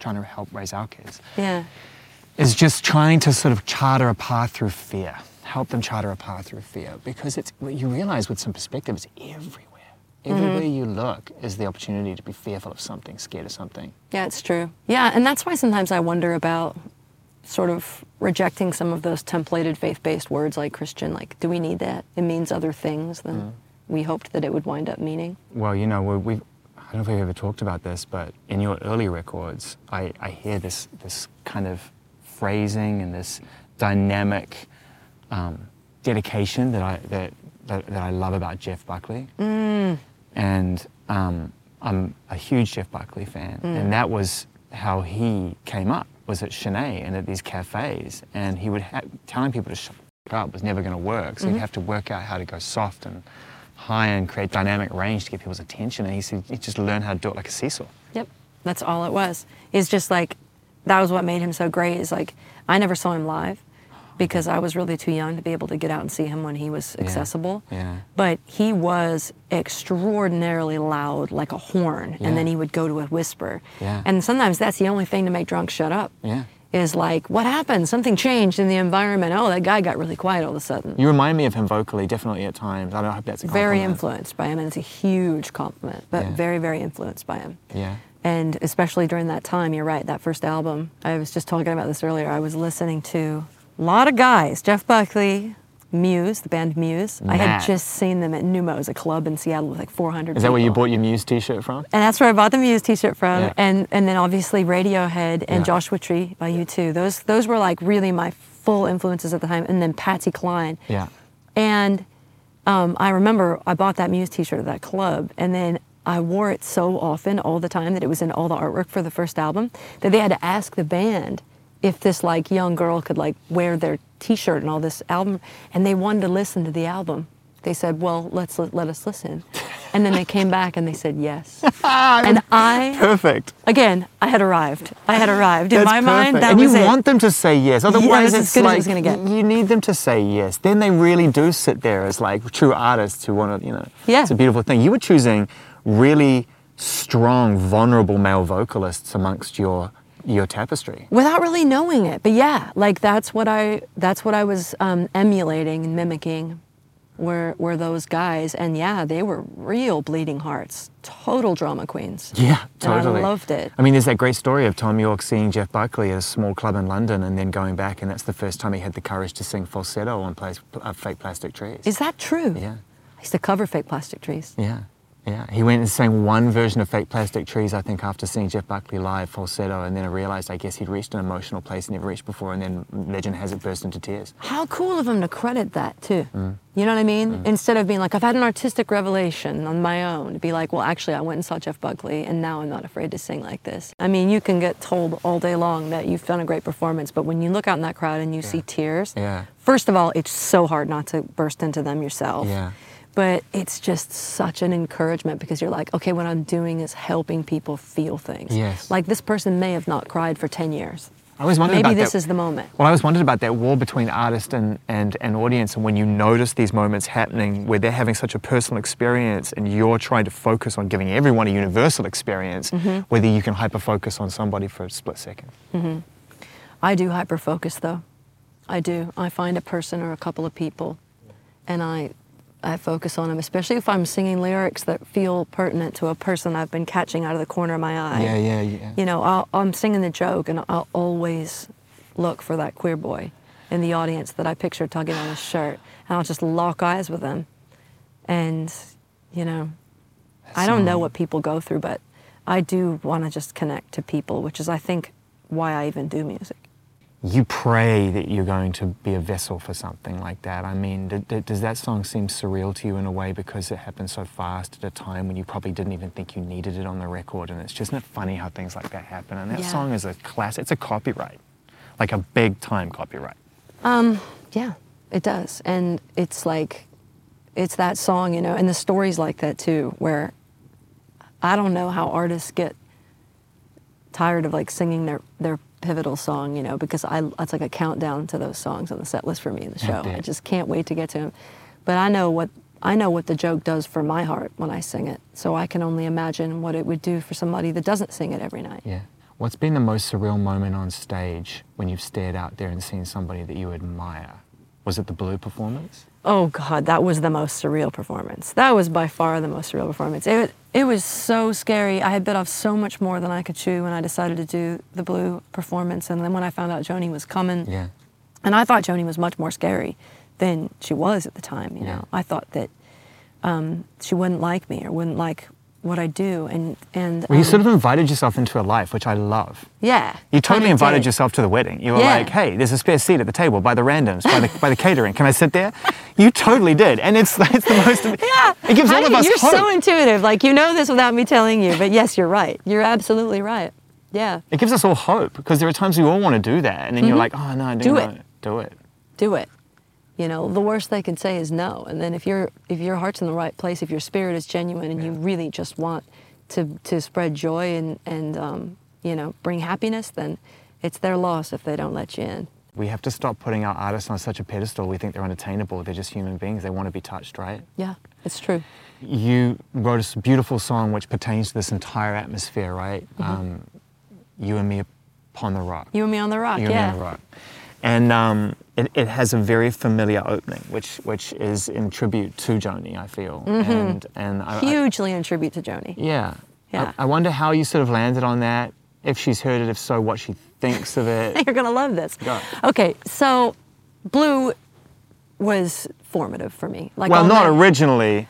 trying to help raise our kids. Yeah. Is just trying to sort of charter a path through fear. Help them charter a path through fear. Because it's, you realize with some perspective, it's everywhere. Everywhere mm-hmm. you look is the opportunity to be fearful of something, scared of something. Yeah, it's true. Yeah, and that's why sometimes I wonder about sort of rejecting some of those templated faith-based words like Christian, like, do we need that? It means other things than mm. we hoped that it would wind up meaning. Well, you know, we've, I don't know if we've ever talked about this, but in your early records, I, I hear this, this kind of phrasing and this dynamic um, dedication that I, that, that, that I love about Jeff Buckley. Mm. And um, I'm a huge Jeff Buckley fan, mm. and that was how he came up, was at Chennai and at these cafes, and he would ha- telling people to shut up was never going to work, so mm-hmm. you'd have to work out how to go soft and high and create dynamic range to get people's attention, and he said you just learn how to do it like a seesaw. Yep, that's all it was. It's just like, that was what made him so great, is like, I never saw him live, because I was really too young to be able to get out and see him when he was accessible. Yeah, yeah. But he was extraordinarily loud, like a horn, yeah. and then he would go to a whisper. Yeah. And sometimes that's the only thing to make drunks shut up, yeah. is like, what happened? Something changed in the environment. Oh, that guy got really quiet all of a sudden. You remind me of him vocally, definitely at times. I don't hope that's a compliment. Very influenced by him, and it's a huge compliment, but yeah. very, very influenced by him. Yeah. And especially during that time, you're right, that first album, I was just talking about this earlier, I was listening to a lot of guys, Jeff Buckley, Muse, the band Muse. Matt. I had just seen them at Numo's, a club in Seattle with like four hundred people. Is that where you bought your Muse t-shirt from? And that's where I bought the Muse t-shirt from. Yeah. And and then obviously Radiohead and yeah. Joshua Tree by U two. Those those were like really my full influences at the time. And then Patsy Cline. Yeah. And um, I remember I bought that Muse t-shirt at that club, and then I wore it so often all the time that it was in all the artwork for the first album that they had to ask the band if this like young girl could like wear their t-shirt and all this album, and they wanted to listen to the album. They said, well, let's li- let us listen. And then they came back and they said yes. And I... Perfect. Again, I had arrived. I had arrived. In That's my perfect. mind, that and was it. And you want them to say yes. Otherwise, yeah, it's as like, as it get. you need them to say yes. Then they really do sit there as like true artists who want to, you know. Yeah. It's a beautiful thing. You were choosing really strong, vulnerable male vocalists amongst your... your tapestry without really knowing it, but yeah, like that's what I that's what I was um, emulating and mimicking were were those guys, and yeah, they were real bleeding hearts, total drama queens. Yeah, totally. And I loved it. I mean, there's that great story of Tom York seeing Jeff Buckley at a small club in London and then going back, and that's the first time he had the courage to sing falsetto on place, uh, Fake Plastic Trees. Is that true? Yeah, I used to cover Fake Plastic Trees. Yeah. Yeah, he went and sang one version of Fake Plastic Trees, I think, after seeing Jeff Buckley live, falsetto, and then I realized, I guess, he'd reached an emotional place he never reached before, and then legend has it, burst into tears. How cool of him to credit that, too. Mm. You know what I mean? Mm. Instead of being like, I've had an artistic revelation on my own, to be like, well, actually, I went and saw Jeff Buckley, and now I'm not afraid to sing like this. I mean, you can get told all day long that you've done a great performance, but when you look out in that crowd and you yeah. see tears, yeah. first of all, it's so hard not to burst into them yourself. Yeah. But it's just such an encouragement, because you're like, okay, what I'm doing is helping people feel things. Yes. Like, this person may have not cried for ten years. I was wondering Maybe about this that. is the moment. Well, I was wondering about that wall between artist and, and, and audience, and when you notice these moments happening where they're having such a personal experience and you're trying to focus on giving everyone a universal experience, mm-hmm. whether you can hyper-focus on somebody for a split second. Mm-hmm. I do hyper-focus, though. I do. I find a person or a couple of people, and I... I focus on them, especially if I'm singing lyrics that feel pertinent to a person I've been catching out of the corner of my eye. Yeah, yeah, yeah. You know, I'll, I'm singing The Joke, and I'll always look for that queer boy in the audience that I picture tugging on his shirt, and I'll just lock eyes with him. And, you know, That's I don't know what people go through, but I do want to just connect to people, which is, I think, why I even do music. You pray that you're going to be a vessel for something like that. I mean, d- d- does that song seem surreal to you in a way, because it happened so fast at a time when you probably didn't even think you needed it on the record? And it's just not funny how things like that happen. And that yeah. song is a classic. It's a copyright, like a big time copyright. Um, yeah, it does. And it's like, it's that song, you know, and the stories like that too, where I don't know how artists get tired of like singing their, their pivotal song, you know, because I it's like a countdown to those songs on the set list for me in the show. I just can't wait to get to them. But I know what I know what The Joke does for my heart when I sing it, so I can only imagine what it would do for somebody that doesn't sing it every night. Yeah. What's been the most surreal moment on stage when you've stared out there and seen somebody that you admire? Was it the Blue performance? Oh God, that was the most surreal performance. That was by far the most surreal performance. It it was so scary. I had bit off so much more than I could chew when I decided to do the Blue performance, and then when I found out Joni was coming, yeah. and I thought Joni was much more scary than she was at the time. You yeah. know, I thought that um, she wouldn't like me or wouldn't like what I do. And, and well, you um, sort of invited yourself into a life, which I love. Yeah. You totally invited did. yourself to the wedding. You were yeah. like, hey, there's a spare seat at the table by the randoms, by the by the catering. Can I sit there? You totally did. And it's it's the most... yeah. It gives all of us you're hope. You're so intuitive. Like, you know this without me telling you. But yes, you're right. You're absolutely right. Yeah. It gives us all hope, because there are times we all want to do that. And then mm-hmm. you're like, oh, no, I do, do not. It. Do it. Do it. You know, the worst they can say is no. And then if you're if your heart's in the right place, if your spirit is genuine and yeah. you really just want to to spread joy and, and um, you know, bring happiness, then it's their loss if they don't let you in. We have to stop putting our artists on such a pedestal. We think they're unattainable. They're just human beings. They want to be touched, right? Yeah, it's true. You wrote a beautiful song which pertains to this entire atmosphere, right? Mm-hmm. Um, you and me upon the rock. You and me on the rock, you yeah. You and me on the rock. And um, it, it has a very familiar opening, which which is in tribute to Joni, I feel. Mm-hmm. and and I, Hugely I, in tribute to Joni. Yeah. yeah. I, I wonder how you sort of landed on that, if she's heard it, if so, what she thinks of it. You're going to love this. Go. Okay, so Blue was formative for me. Like well, not that, originally.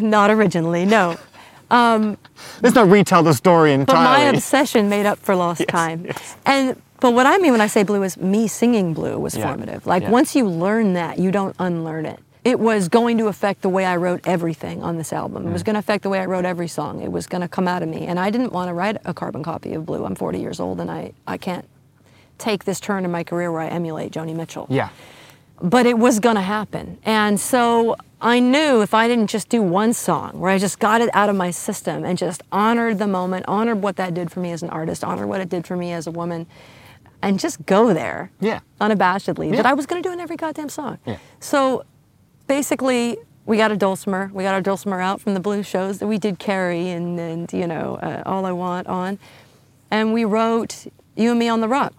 Not originally, no. Um, Let's not retell the story entirely. But my obsession made up for lost yes, time. Yes. And... But what I mean when I say Blue is me singing Blue was yeah. formative. Like yeah. once you learn that, you don't unlearn it. It was going to affect the way I wrote everything on this album. Mm. It was going to affect the way I wrote every song. It was going to come out of me. And I didn't want to write a carbon copy of Blue. I'm forty years old and I, I can't take this turn in my career where I emulate Joni Mitchell. Yeah. But it was going to happen. And so I knew if I didn't just do one song where I just got it out of my system and just honored the moment, honored what that did for me as an artist, honored what it did for me as a woman, and just go there yeah. unabashedly, yeah. that I was going to do in every goddamn song. Yeah. So basically, we got a dulcimer. We got our dulcimer out from the Blue shows that we did Carrie and, and you know, uh, All I Want on. And we wrote You and Me on the Rock.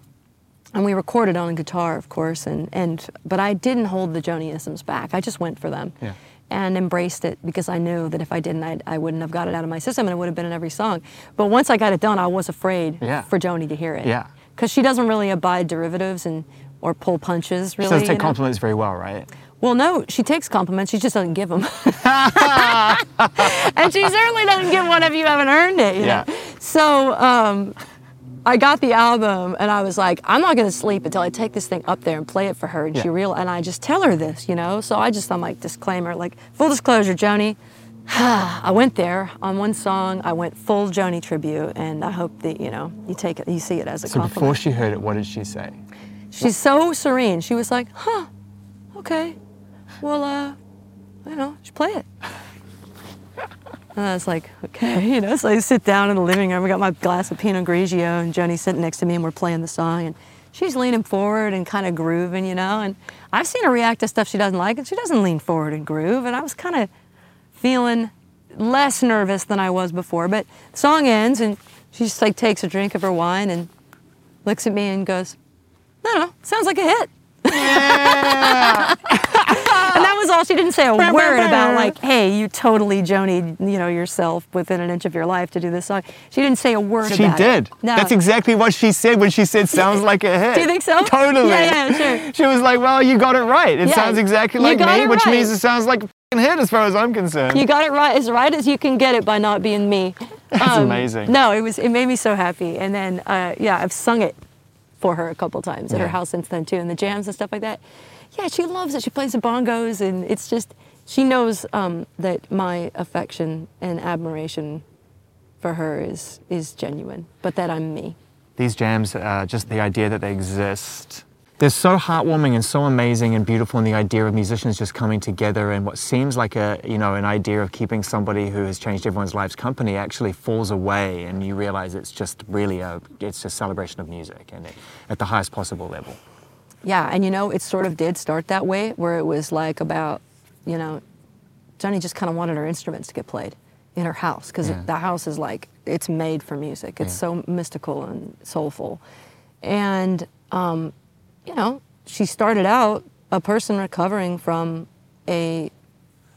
And we recorded on guitar, of course. And, and but I didn't hold the Joniisms back. I just went for them yeah. and embraced it, because I knew that if I didn't, I'd, I wouldn't have got it out of my system, and it would have been in every song. But once I got it done, I was afraid yeah. for Joni to hear it. Yeah. Because she doesn't really abide derivatives and or pull punches, really. She doesn't take you know? compliments very well, right? Well, no, she takes compliments. She just doesn't give them. And she certainly doesn't give one if you haven't earned it. You yeah. know? So um, I got the album, and I was like, I'm not going to sleep until I take this thing up there and play it for her. And yeah. she real and I just tell her this, you know. So I just I'm like disclaimer, like full disclosure, Joni. I went there on one song. I went full Joni tribute, and I hope that you know you take it, you see it as a so compliment. So before she heard it, what did she say? She's so serene. She was like, "Huh, okay, well, uh, you know, just play it." And I was like, "Okay, you know." So I sit down in the living room. I got my glass of Pinot Grigio, and Joni's sitting next to me, and we're playing the song, and she's leaning forward and kind of grooving, you know. And I've seen her react to stuff she doesn't like, and she doesn't lean forward and groove. And I was kind of feeling less nervous than I was before, but the song ends and she just like takes a drink of her wine and looks at me and goes, "I don't know, sounds like a hit." Yeah. And that was all. She didn't say a word about like, "Hey, you totally Joni, you know, yourself within an inch of your life to do this song." She didn't say a word she about did. it. She did. No. That's exactly what she said when she said, "Sounds like a hit." Do you think so? Totally. Yeah, yeah, sure. She was like, "Well, you got it right. It yeah, sounds exactly like me," right. which means it sounds like hit as far as I'm concerned. You got it right, as right as you can get it by not being me. That's um, amazing. No, it was it made me so happy. And then uh, yeah, I've sung it for her a couple times yeah. at her house since then too, and the jams and stuff like that. Yeah, she loves it. She plays the bongos, and it's just she knows um, that my affection and admiration for her is is genuine, but that I'm me. These jams, uh, just the idea that they exist. They're so heartwarming and so amazing and beautiful, and the idea of musicians just coming together and what seems like a, you know, an idea of keeping somebody who has changed everyone's lives company actually falls away, and you realize it's just really a, it's a celebration of music and it, at the highest possible level. Yeah, and you know, it sort of did start that way, where it was like about, you know, Joni just kind of wanted her instruments to get played in her house, because yeah. the house is like, it's made for music. It's yeah. so mystical and soulful. And, um, you know, she started out a person recovering from a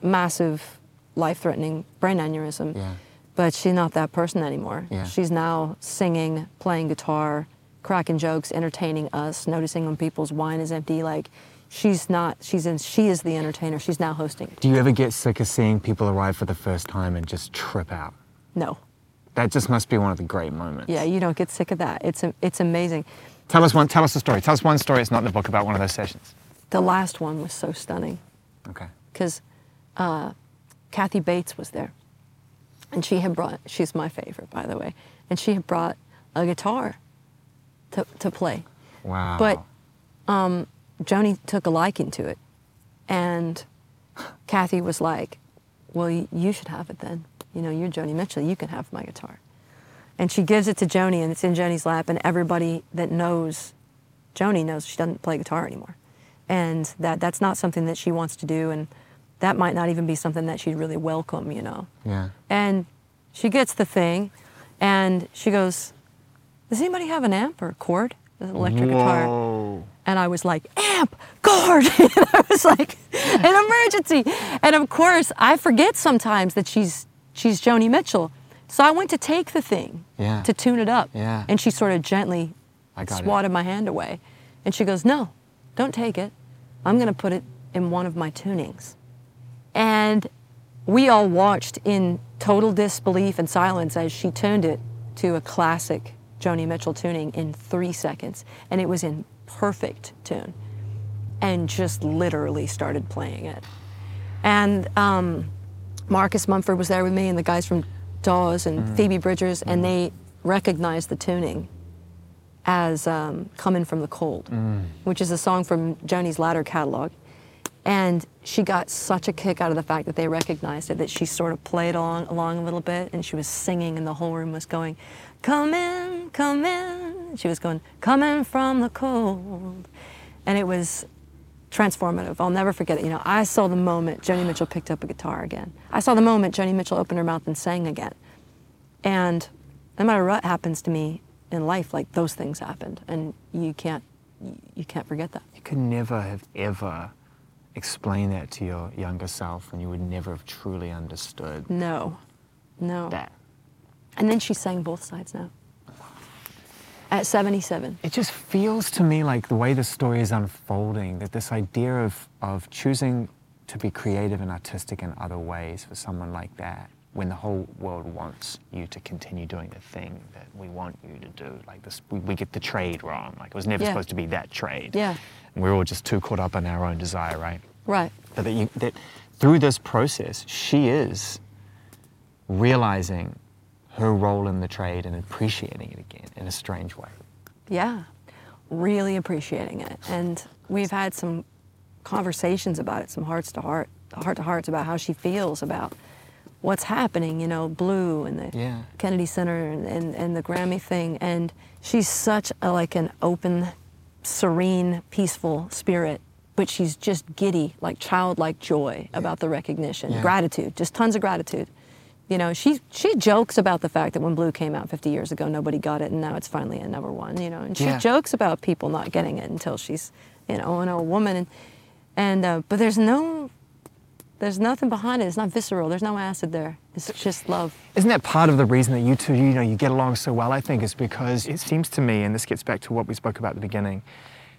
massive life-threatening brain aneurysm, yeah. but she's not that person anymore. Yeah. She's now singing, playing guitar, cracking jokes, entertaining us, noticing when people's wine is empty, like She's not, she's in, she is the entertainer. She's now hosting. Do you ever get sick of seeing people arrive for the first time and just trip out? No. That just must be one of the great moments. Yeah, you don't get sick of that. It's a, it's amazing. Tell us one, tell us a story. Tell us one story it's not in the book about one of those sessions. The last one was so stunning. Okay. Because uh, Kathy Bates was there. And she had brought, she's my favorite, by the way, and she had brought a guitar to, to play. Wow. But um, Joni took a liking to it. And Kathy was like, well, you should have it then. You know, you're Joni Mitchell, you can have my guitar. And she gives it to Joni, and it's in Joni's lap, and everybody that knows Joni knows she doesn't play guitar anymore. And that that's not something that she wants to do, and that might not even be something that she'd really welcome, you know? Yeah. And she gets the thing, and she goes, does anybody have an amp or a chord? An electric Whoa. Guitar. And I was like, amp, chord! And I was like, an emergency! And of course, I forget sometimes that she's she's Joni Mitchell. So I went to take the thing yeah. to tune it up. Yeah. And she sort of gently swatted it. My hand away. And she goes, no, don't take it. I'm going to put it in one of my tunings. And we all watched in total disbelief and silence as she tuned it to a classic Joni Mitchell tuning in three seconds. And it was in perfect tune. And just literally started playing it. And um, Marcus Mumford was there with me and the guys from Dawes and mm. Phoebe Bridgers, mm. and they recognized the tuning as um, Come In From the Cold, mm. which is a song from Joni's latter catalog. And she got such a kick out of the fact that they recognized it, that she sort of played along, along a little bit, and she was singing, and the whole room was going, come in, come in. She was going, come in from the cold. And it was transformative. I'll never forget it. You know, I saw the moment Joni Mitchell picked up a guitar again. I saw the moment Joni Mitchell opened her mouth and sang again. And no matter what happens to me in life, like, those things happened, and you can't, you can't forget that. You could never have ever explained that to your younger self, and you would never have truly understood. No, no. That. And then she sang both sides now. At seventy-seven. It just feels to me like the way the story is unfolding, that this idea of, of choosing to be creative and artistic in other ways for someone like that, when the whole world wants you to continue doing the thing that we want you to do, like this, we, we get the trade wrong. Like, it was never yeah. supposed to be that trade. Yeah. And we're all just too caught up in our own desire, right? Right. But that, you, that through this process, she is realizing her role in the trade and appreciating it again in a strange way. Yeah, really appreciating it. And we've had some conversations about it, some hearts to heart, heart to hearts about how she feels about what's happening, you know, Blue and the yeah. Kennedy Center and, and, and the Grammy thing. And she's such a, like an open, serene, peaceful spirit, but she's just giddy, like childlike joy yeah. about the recognition, yeah. gratitude, just tons of gratitude. You know, she she jokes about the fact that when Blue came out fifty years ago, nobody got it, and now it's finally at number one, you know. And she yeah. jokes about people not getting it until she's, you know, an old woman. And, and uh, but there's no, there's nothing behind it. It's not visceral. There's no acid there. It's just love. Isn't that part of the reason that you two, you know, you get along so well, I think, is because it seems to me, and this gets back to what we spoke about at the beginning,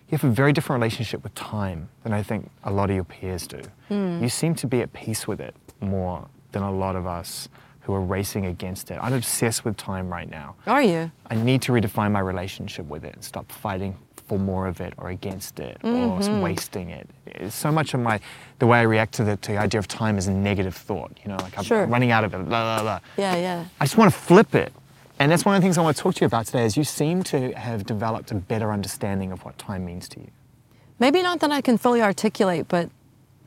you have a very different relationship with time than I think a lot of your peers do. Mm. You seem to be at peace with it more than a lot of us who are racing against it. I'm obsessed with time right now. Are you? I need to redefine my relationship with it and stop fighting for more of it or against it mm-hmm. or wasting it. It's so much of my, the way I react to the, to the idea of time is a negative thought, you know, like I'm sure. running out of it, blah, blah, blah. Yeah, yeah. I just want to flip it. And that's one of the things I want to talk to you about today is you seem to have developed a better understanding of what time means to you. Maybe not that I can fully articulate, but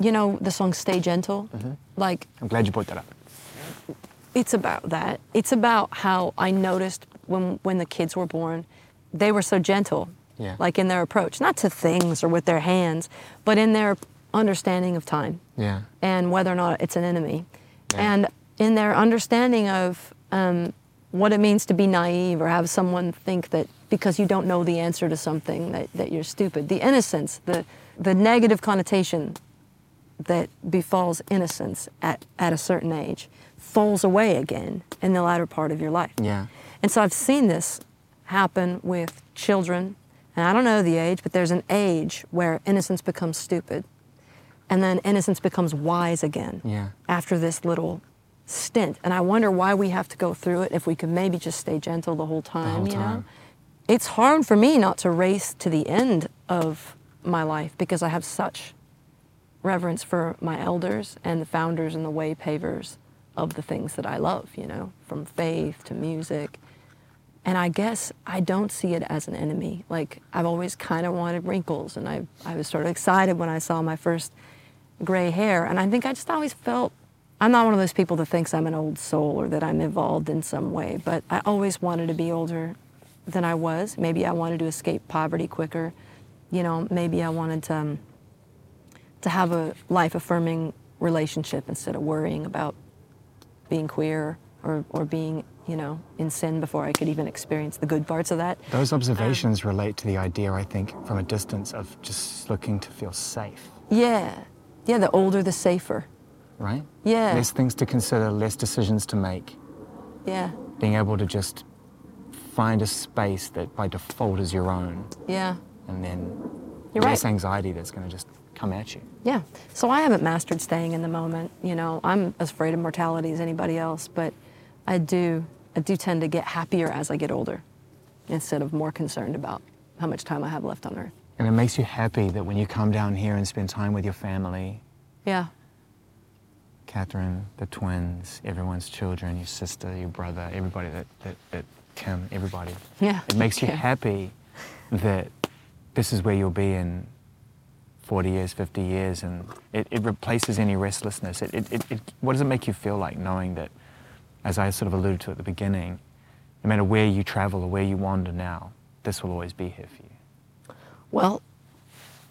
you know the song Stay Gentle? Mm-hmm. Like, I'm glad you brought that up. It's about that. It's about how I noticed when when the kids were born, they were so gentle, yeah. like in their approach, not to things or with their hands, but in their understanding of time yeah. and whether or not it's an enemy. Yeah. And in their understanding of um, what it means to be naive or have someone think that because you don't know the answer to something that, that you're stupid. The innocence, the the negative connotation that befalls innocence at, at a certain age falls away again in the latter part of your life. Yeah. And so I've seen this happen with children, And I don't know the age, but there's an age where innocence becomes stupid. And then innocence becomes wise again yeah. after this little stint. And I wonder why we have to go through it if we could maybe just stay gentle the whole time. The whole you time. Know? It's hard for me not to race to the end of my life because I have such reverence for my elders and the founders and the way pavers of the things that I love, you know, from faith to music. And I guess I don't see it as an enemy. Like, I've always kind of wanted wrinkles, and I I was sort of excited when I saw my first gray hair. And I think I just always felt, I'm not one of those people that thinks I'm an old soul or that I'm evolved in some way, but I always wanted to be older than I was. Maybe I wanted to escape poverty quicker. You know, maybe I wanted to, um, to have a life-affirming relationship instead of worrying about being queer or, or being, you know, in sin before I could even experience the good parts of that. Those observations um, relate to the idea, I think, from a distance of just looking to feel safe. Yeah. Yeah, the older, the safer. Right? Yeah. Less things to consider, less decisions to make. Yeah. Being able to just find a space that by default is your own. Yeah. And then You're less right. anxiety that's going to just come at you. Yeah. So I haven't mastered staying in the moment. You know, I'm as afraid of mortality as anybody else, but I do I do tend to get happier as I get older instead of more concerned about how much time I have left on Earth. And it makes you happy that when you come down here and spend time with your family. Yeah. Catherine, the twins, everyone's children, your sister, your brother, everybody that, that, that Kim, everybody. Yeah. It makes you yeah. happy that this is where you'll be in forty years, fifty years, and it, it replaces any restlessness. It, it, it, it, what does it make you feel like knowing that, as I sort of alluded to at the beginning, no matter where you travel or where you wander now, this will always be here for you? Well,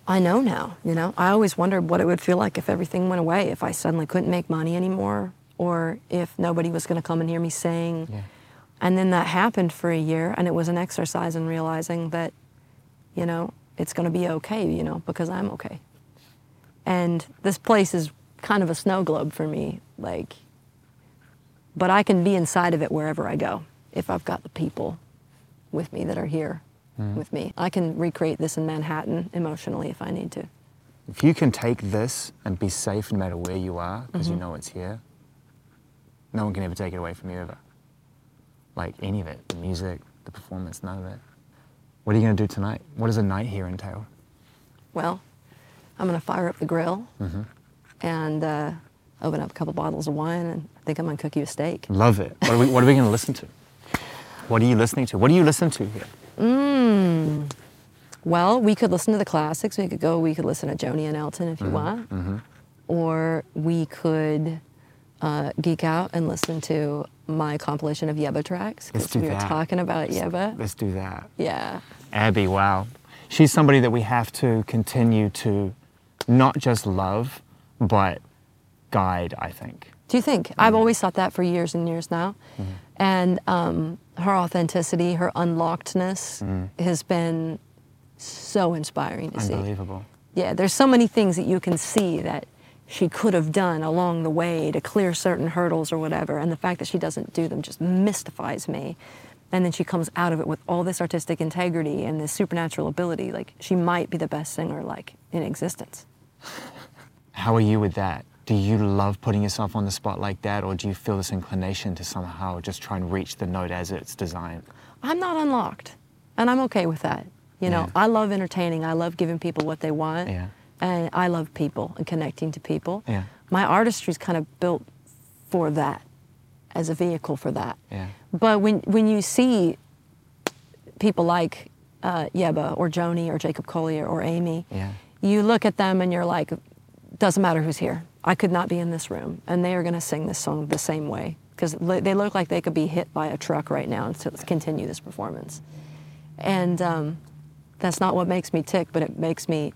I know now, you know. I always wondered what it would feel like if everything went away, if I suddenly couldn't make money anymore, or if nobody was going to come and hear me sing. Yeah. And then that happened for a year, and it was an exercise in realizing that, you know, it's going to be okay, you know, because I'm okay. And this place is kind of a snow globe for me, like... But I can be inside of it wherever I go if I've got the people with me that are here mm. with me. I can recreate this in Manhattan emotionally if I need to. If you can take this and be safe no matter where you are, because mm-hmm. you know it's here, no one can ever take it away from you ever. Like any of it, the music, the performance, none of it. What are you going to do tonight? What does a night here entail? Well, I'm going to fire up the grill mm-hmm. and... Uh, open up a couple bottles of wine, and I think I'm gonna cook you a steak. Love it. What are we, what are we gonna listen to? What are you listening to? What do you listen to here? Mmm. Well, we could listen to the classics. We could go, we could listen to Joni and Elton if you mm-hmm. want. Mm-hmm. Or we could uh, geek out and listen to my compilation of Yebba tracks. Let's do we that. We were talking about let's, Yebba. Let's do that. Yeah. Abby, wow. She's somebody that we have to continue to not just love, but guide, I think. Do you think? Mm-hmm. I've always thought that for years and years now. Mm-hmm. And um, her authenticity, her unlockedness mm. has been so inspiring to Unbelievable. see. Unbelievable. Yeah, there's so many things that you can see that she could have done along the way to clear certain hurdles or whatever, and the fact that she doesn't do them just mystifies me. And then she comes out of it with all this artistic integrity and this supernatural ability. Like, she might be the best singer, like, in existence. How are you with that? Do you love putting yourself on the spot like that, or do you feel this inclination to somehow just try and reach the note as it's designed? I'm not unlocked, and I'm okay with that. You know, yeah. I love entertaining. I love giving people what they want, yeah. and I love people and connecting to people. Yeah. My artistry's kind of built for that, as a vehicle for that. Yeah. But when when you see people like uh, Yebba or Joni or Jacob Collier or Amy, yeah. you look at them and you're like, doesn't matter who's here. I could not be in this room, and they are going to sing this song the same way because they look like they could be hit by a truck right now and so let's continue this performance. And um, that's not what makes me tick, but it makes me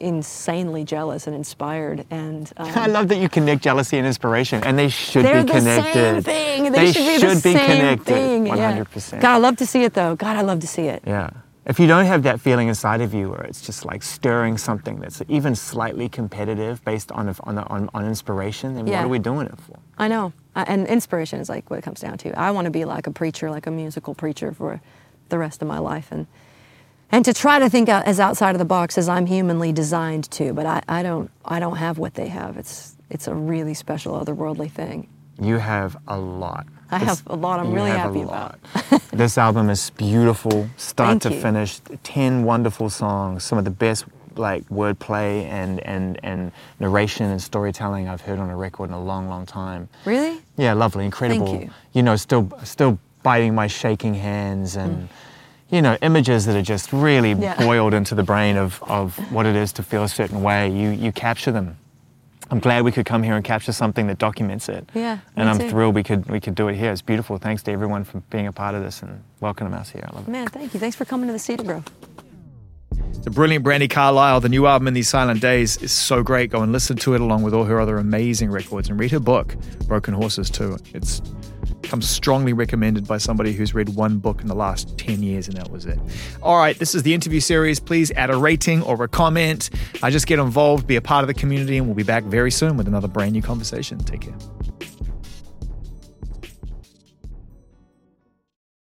insanely jealous and inspired. And um, I love that you connect jealousy and inspiration, and they should be connected. They're the same thing. They, they should be should the be same connected. thing. one hundred percent. Yeah. God, I love to see it, though. God, I love to see it. Yeah. If you don't have that feeling inside of you, or it's just like stirring something that's even slightly competitive based on on on, on inspiration, then yeah. what are we doing it for? I know, and inspiration is like what it comes down to. I want to be like a preacher, like a musical preacher for the rest of my life, and and to try to think out, as outside of the box as I'm humanly designed to. But I, I don't I don't have what they have. It's it's a really special, otherworldly thing. You have a lot. I this, have a lot. I'm really happy about. This album is beautiful, start Thank to you. finish. Ten wonderful songs, some of the best like wordplay and and and narration and storytelling I've heard on a record in a long, long time. Really? Yeah, lovely, incredible. Thank you. You know, still still biting my shaking hands and. Mm. You know, images that are just really yeah. boiled into the brain of, of what it is to feel a certain way. You you capture them. I'm glad we could come here and capture something that documents it. Yeah, and I'm too. thrilled we could we could do it here. It's beautiful. Thanks to everyone for being a part of this and welcoming us here. I love it. Man, thank you. Thanks for coming to the Cedar Grove. The brilliant Brandi Carlile, the new album In These Silent Days, is so great. Go and listen to it along with all her other amazing records and read her book, Broken Horses, too. It's become strongly recommended by somebody who's read one book in the last ten years, and that was it. All right, this is the interview series. Please add a rating or a comment. I just get involved, be a part of the community, and we'll be back very soon with another brand new conversation. Take care.